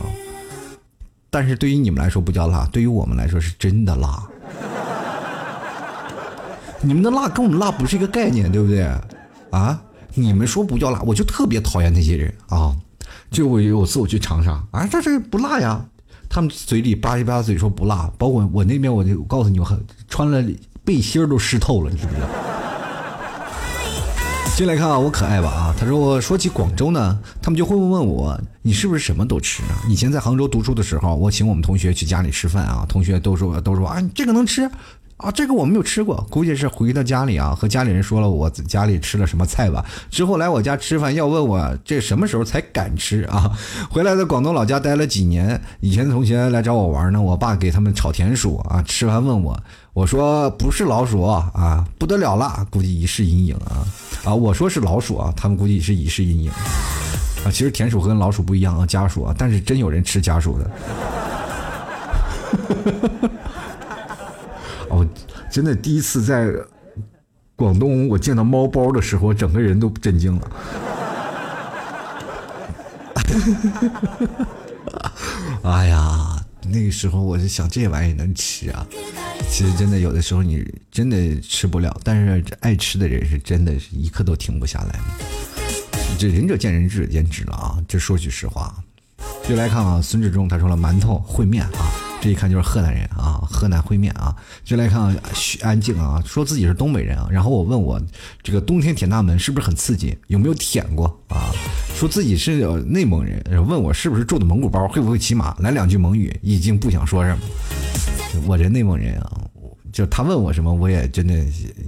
但是对于你们来说不叫辣，对于我们来说是真的辣。你们的辣跟我们辣不是一个概念，对不对？啊，你们说不叫辣，我就特别讨厌那些人啊。就我有次我去长沙啊，这不辣呀，他们嘴里巴一巴嘴说不辣，包括我那边，我告诉你，我穿了。背心都湿透了，你知不知道？进来看啊，我可爱吧啊！他说我说起广州呢，他们就会问我，你是不是什么都吃啊？以前在杭州读书的时候，我请我们同学去家里吃饭啊，同学都说啊，你这个能吃啊，这个我没有吃过，估计是回到家里啊，和家里人说了我家里吃了什么菜吧，之后来我家吃饭要问我这什么时候才敢吃啊？回来在广东老家待了几年，以前的同学来找我玩呢，我爸给他们炒田鼠啊，吃完问我。我说不是老鼠啊，不得了了，估计一世阴影啊！我说是老鼠啊，他们估计是一世阴影啊。其实田鼠跟老鼠不一样啊，家鼠啊，但是真有人吃家鼠的。哦，真的第一次在广东我见到猫包的时候，整个人都震惊了。哎呀，那个时候我是想这玩意也能吃啊。其实真的有的时候你真的吃不了，但是爱吃的人是真的是一刻都停不下来的。这仁者见仁，智者见智了啊，这说句实话。就来看啊，孙志忠他说了，馒头烩面啊，这一看就是河南人啊，河南烩面啊。就来看啊，许安静啊，说自己是东北人啊。然后我问我这个冬天舔大门是不是很刺激，有没有舔过啊？说自己是内蒙人，问我是不是住的蒙古包，会不会骑马，来两句蒙语，已经不想说什么。我这内蒙人啊，就他问我什么，我也真的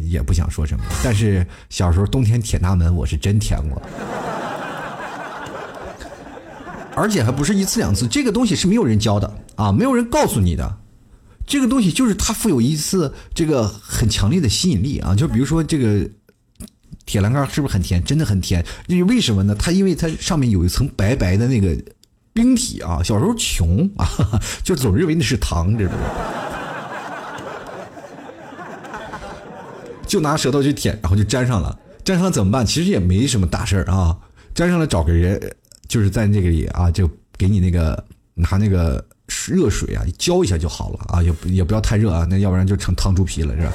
也不想说什么。但是小时候冬天舔大门，我是真舔过。而且还不是一次两次，这个东西是没有人教的啊，没有人告诉你的。这个东西就是它富有一次这个很强烈的吸引力啊，就比如说这个铁栏杆是不是很甜？真的很甜，为什么呢？它因为它上面有一层白白的那个冰体啊。小时候穷啊，就总认为那是糖，知道吗？就拿舌头去舔，然后就粘上了。粘上了怎么办？其实也没什么大事儿啊，粘上了找个人。就是在这个里啊，就给你那个拿那个热水啊浇一下就好了啊，也不要太热啊，那要不然就成烫猪皮了，是吧？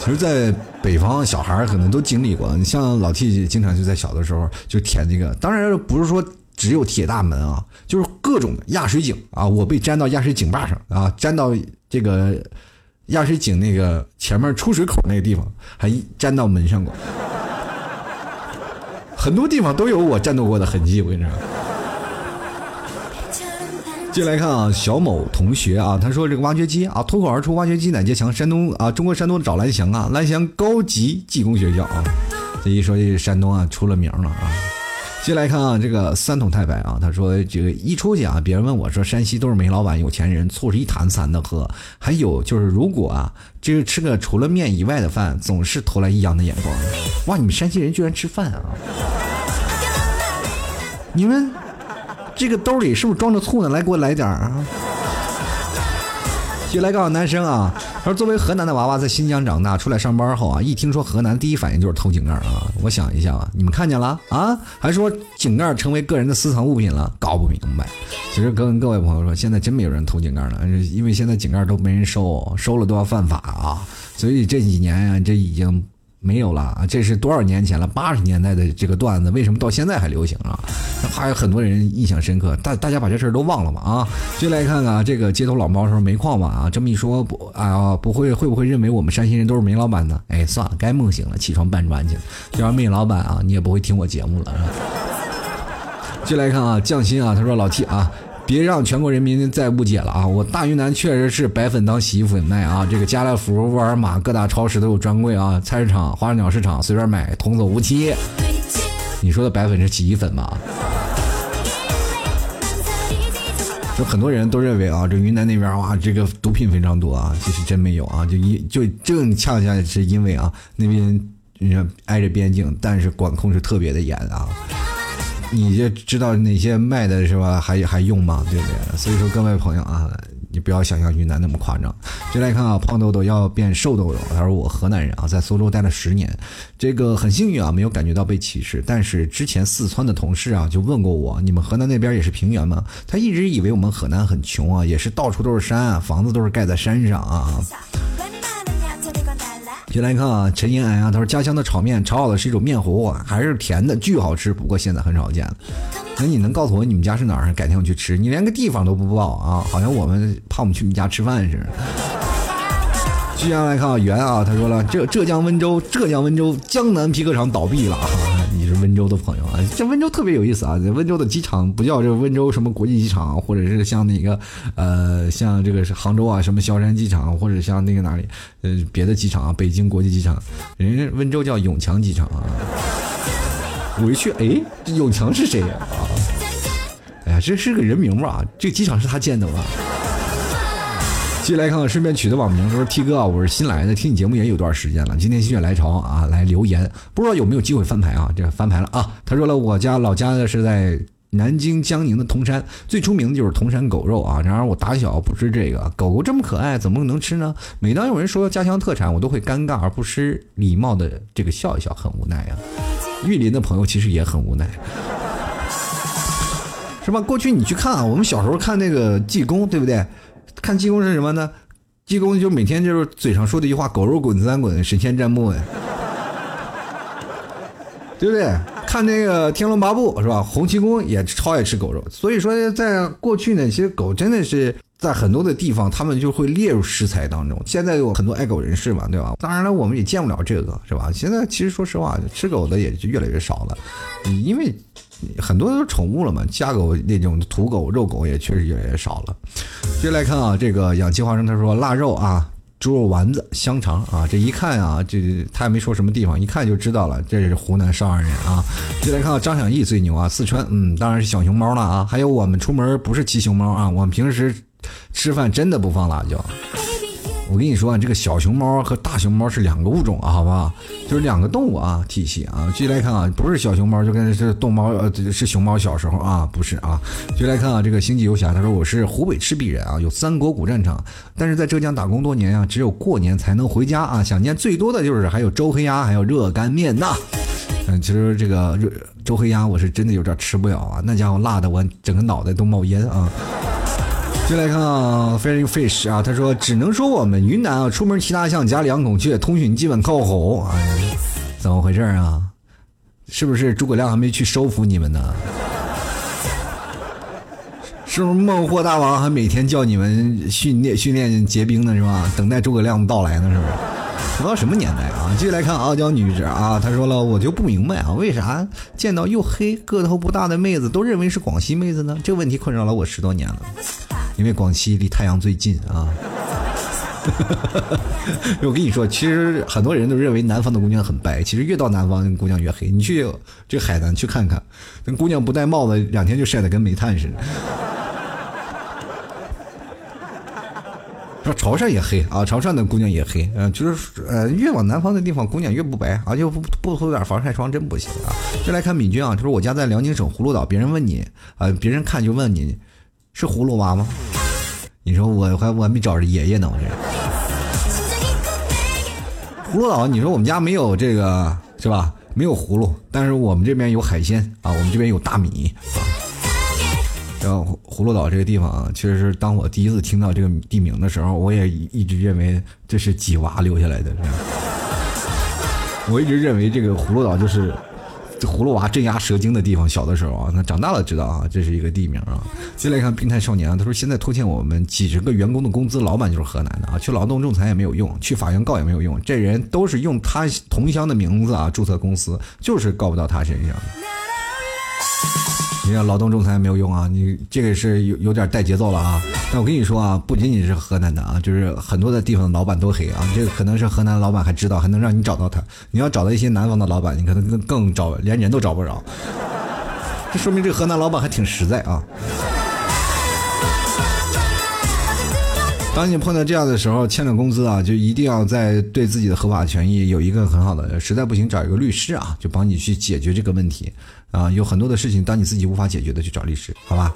其实在北方小孩可能都经历过，你像老 T 经常就在小的时候就舔这个，当然不是说只有铁大门啊，就是各种的压水井啊，我被粘到压水井坝上啊，粘到这个压水井那个前面出水口那个地方，还粘到门上过。很多地方都有我战斗过的痕迹，我跟你说。接来看啊，小某同学啊，他说这个挖掘机啊，脱口而出，挖掘机乃杰强，山东啊，中国山东找蓝翔啊，蓝翔高级技工学校啊，这一说这山东啊出了名了啊。接来看啊，这个三桶太白啊，他说这个一出去啊，别人问我说山西都是煤老板有钱人，醋是一坛三的喝，还有就是如果啊，这个吃个除了面以外的饭，总是投来异样的眼光。哇，你们山西人居然吃饭啊！你们这个兜里是不是装着醋呢？来，给我来点啊！就来告诉男生啊，而作为河南的娃娃在新疆长大，出来上班后啊，一听说河南，第一反应就是偷井盖啊！我想一下啊，你们看见了啊？还说井盖成为个人的私藏物品了，搞不明白。其实跟各位朋友说，现在真没有人偷井盖了，因为现在井盖都没人收，收了都要犯法啊！所以这几年啊，这已经没有了啊！这是多少年前了？80年代的这个段子，为什么到现在还流行啊？还有很多人印象深刻，大家把这事儿都忘了嘛啊！就来看看啊，这个街头老猫说煤矿嘛啊，这么一说不会认为我们山西人都是煤老板呢？哎，算了，该梦醒了，起床搬砖去了。要是煤老板啊，你也不会听我节目了。就来看啊，匠心啊，他说老 T 啊，别让全国人民再误解了啊！我大云南确实是白粉当洗衣粉卖啊，这个家乐福、沃尔玛各大超市都有专柜啊，菜市场、花鸟市场随便买，童叟无欺。你说的白粉是洗衣粉吗？就很多人都认为啊，这云南那边哇，这个毒品非常多啊，其实真没有啊，就正恰恰是因为啊，那边挨着边境，但是管控是特别的严啊。你就知道哪些卖的是吧？还用吗？对不对？所以说各位朋友啊，你不要想象云南那么夸张。就来看啊，胖豆豆要变瘦豆豆。他说我河南人啊，在苏州待了10年，这个很幸运啊，没有感觉到被歧视。但是之前四川的同事啊，就问过我，你们河南那边也是平原吗？他一直以为我们河南很穷啊，也是到处都是山啊，房子都是盖在山上啊。就来看啊，陈延安啊，他说家乡的炒面炒好的是一种面糊啊，还是甜的，巨好吃，不过现在很少见了。那你能告诉我你们家是哪儿？改天我去吃。你连个地方都不报啊，好像我们去你家吃饭似的。接下来看啊，袁啊，他说了浙江温州江南皮革厂倒闭了啊。你是温州的朋友啊，这温州特别有意思啊，温州的机场不叫这温州什么国际机场，或者是像那个像这个是杭州啊什么萧山机场，或者像那个哪里别的机场啊，北京国际机场，人家温州叫永强机场啊。我一去，哎，这永强是谁啊？哎呀，这是个人名吧？这个机场是他建的吧？继续来看看，顺便取的网名，说 T 哥啊，我是新来的，听你节目也有段时间了，今天心血来潮啊，来留言，不知道有没有机会翻牌啊？这翻牌了啊！他说了，我家老家的是在南京江宁的铜山，最出名的就是铜山狗肉啊。然而我打小不吃这个，狗狗这么可爱，怎么能吃呢？每当有人说家乡特产，我都会尴尬而不失礼貌的这个笑一笑，很无奈啊。玉林的朋友其实也很无奈。是吧？过去你去看啊，我们小时候看那个济公，对不对？看济公是什么呢？济公就每天就是嘴上说的一句话，狗肉滚三滚，神仙站不稳，对不对？看那个《天龙八部》是吧？洪七公也超爱吃狗肉，所以说在过去呢，其实狗真的是在很多的地方他们就会列入食材当中。现在有很多爱狗人士嘛，对吧？当然了，我们也见不了这个，是吧？现在其实说实话，吃狗的也就越来越少了，因为很多都是宠物了嘛，家狗那种土狗、肉狗也确实越来越少了。接来看啊，这个养鸡花生他说腊肉啊、猪肉丸子、香肠啊，这一看啊，这他也没说什么地方，一看就知道了，这是湖南邵阳人啊。接来看到张小义最牛啊，四川，当然是小熊猫了啊。还有我们出门不是骑熊猫啊，我们平时吃饭真的不放辣椒。我跟你说啊，这个小熊猫和大熊猫是两个物种啊，好不好？就是两个动物啊，体系啊。继续来看啊，不是小熊猫就跟是动猫是熊猫小时候啊，不是啊。继续来看啊，这个星际游侠他说我是湖北赤壁人啊，有三国古战场，但是在浙江打工多年啊，只有过年才能回家啊，想念最多的就是还有周黑鸭，还有热干面呐。其实这个周黑鸭我是真的有点吃不了啊，那家伙辣的我整个脑袋都冒烟啊。就来看啊 Fairy Fish 啊，他说只能说我们云南啊，出门骑大象，家里养孔雀，通讯基本靠吼。哎，怎么回事啊？是不是诸葛亮还没去收服你们呢？是不是孟获大王还每天叫你们训练结兵呢，是吧？等待诸葛亮到来呢，是不是？不知道什么年代啊！继续来看傲娇女子啊，她说了，我就不明白啊，为啥见到又黑个头不大的妹子都认为是广西妹子呢？这个问题困扰了我10多年了，因为广西离太阳最近啊。我跟你说，其实很多人都认为南方的姑娘很白，其实越到南方姑娘越黑。你去这个海南去看看，那姑娘不戴帽子，2天就晒得跟煤炭似的。潮汕也黑啊，潮汕的姑娘也黑，就是越往南方的地方姑娘越不白啊，就不涂点防晒霜真不行啊。就来看敏君啊，他说我家在辽宁省葫芦岛，别人问你啊、别人看就问你是葫芦娃吗？你说我还没找着爷爷呢，我这葫芦岛，你说我们家没有这个是吧？没有葫芦，但是我们这边有海鲜啊，我们这边有大米啊。然后葫芦岛这个地方啊，其实是当我第一次听到这个地名的时候，我也一直认为这是几娃留下来的。我一直认为这个葫芦岛就是葫芦娃镇压蛇精的地方。小的时候啊，那长大了知道啊，这是一个地名啊。接来看病态少年啊，他说现在拖欠我们几10个员工的工资，老板就是河南的啊，去劳动仲裁也没有用，去法院告也没有用，这人都是用他同乡的名字啊注册公司，就是告不到他身上的。你看劳动仲裁没有用啊，你这个是有点带节奏了啊。但我跟你说啊，不仅仅是河南的啊，就是很多的地方老板都黑啊。这个可能是河南老板还知道，还能让你找到他。你要找到一些南方的老板，你可能更找连人都找不着。这说明这个河南老板还挺实在啊。当你碰到这样的时候，欠了工资啊，就一定要在对自己的合法权益有一个很好的，实在不行找一个律师啊，就帮你去解决这个问题啊。有很多的事情，当你自己无法解决的，去找律师，好吧？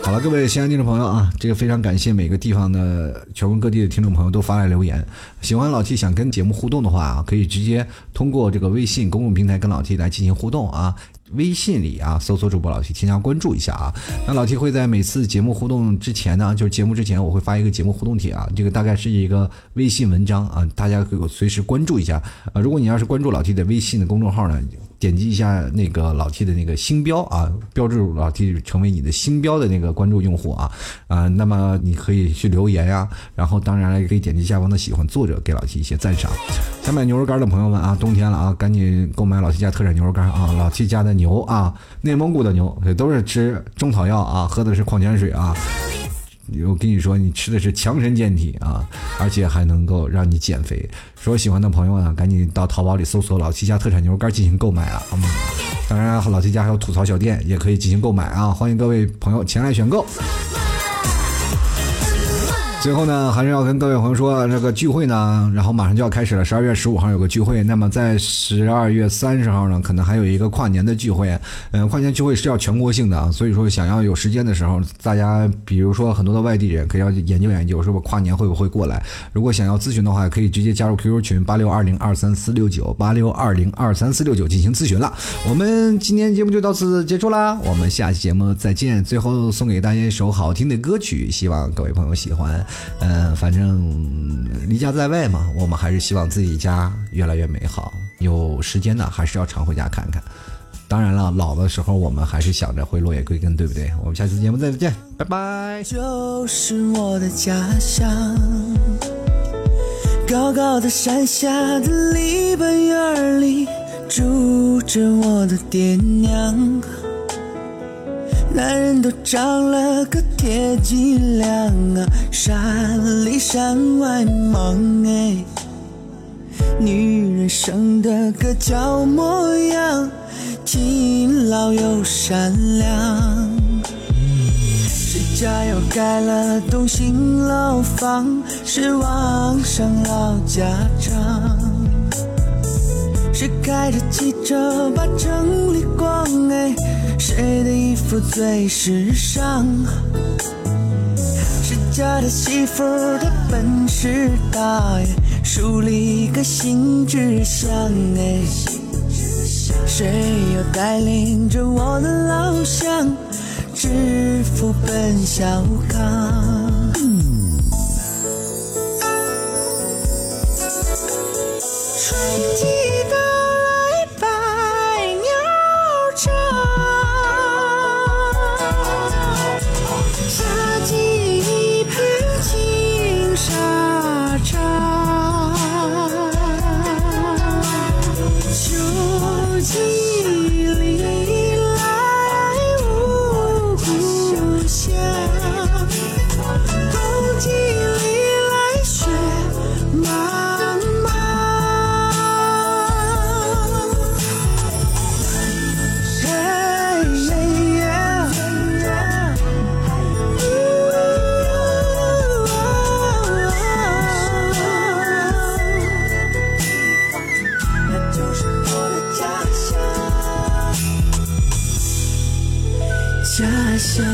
好了，各位亲爱的听众朋友啊，这个非常感谢每个地方的全国各地的听众朋友都发来留言。喜欢老 T 想跟节目互动的话啊，可以直接通过这个微信公共平台跟老 T 来进行互动啊。微信里啊，搜索主播老 T， 添加关注一下啊。那老 T 会在每次节目互动之前呢，就是节目之前我会发一个节目互动帖啊，这个大概是一个微信文章啊，大家可以随时关注一下啊。如果你要是关注老 T 的微信的公众号呢，点击一下那个老 T 的那个星标啊，标志老 T 成为你的星标的那个关注用户啊，那么你可以去留言啊，然后当然也可以点击下方的喜欢作者，给老 T 一些赞赏。想买牛肉干的朋友们啊，冬天了啊，赶紧购买老 T 家特产牛肉干啊，老 T 家的牛啊，内蒙古的牛，也都是吃中草药啊，喝的是矿泉水啊。我跟你说，你吃的是强身健体啊，而且还能够让你减肥。说喜欢的朋友呢，赶紧到淘宝里搜索老 T 家特产牛肉干进行购买啊。当然老 T 家还有吐槽小店也可以进行购买啊，欢迎各位朋友前来选购。最后呢，还是要跟各位朋友说，这个聚会呢，然后马上就要开始了。12月15号有个聚会，那么在12月30号呢，可能还有一个跨年的聚会。跨年聚会是要全国性的啊，所以说想要有时间的时候，大家比如说很多的外地人可以要研究研究，是不是跨年会不会过来？如果想要咨询的话，可以直接加入 QQ 群8620234698 8620234698进行咨询了。我们今天节目就到此结束啦，我们下期节目再见。最后送给大家一首好听的歌曲，希望各位朋友喜欢。反正离家在外嘛，我们还是希望自己家越来越美好。有时间呢，还是要常回家看看。当然了，老的时候我们还是想着会落叶归根，对不对？我们下期节目再见，拜拜。就是我的家乡，高高的山下的篱笆院里住着我的爹娘。男人都长了个铁脊梁啊，山里山外忙哎。女人生的个娇模样，勤劳又善良。谁家又盖了栋新楼房，是往上老家常。谁开着汽车把城里逛哎，谁的衣服最时尚？谁家的媳妇她本事大哎，树立个新志向哎。谁又带领着我的老乡，致富奔小康？春季。家乡。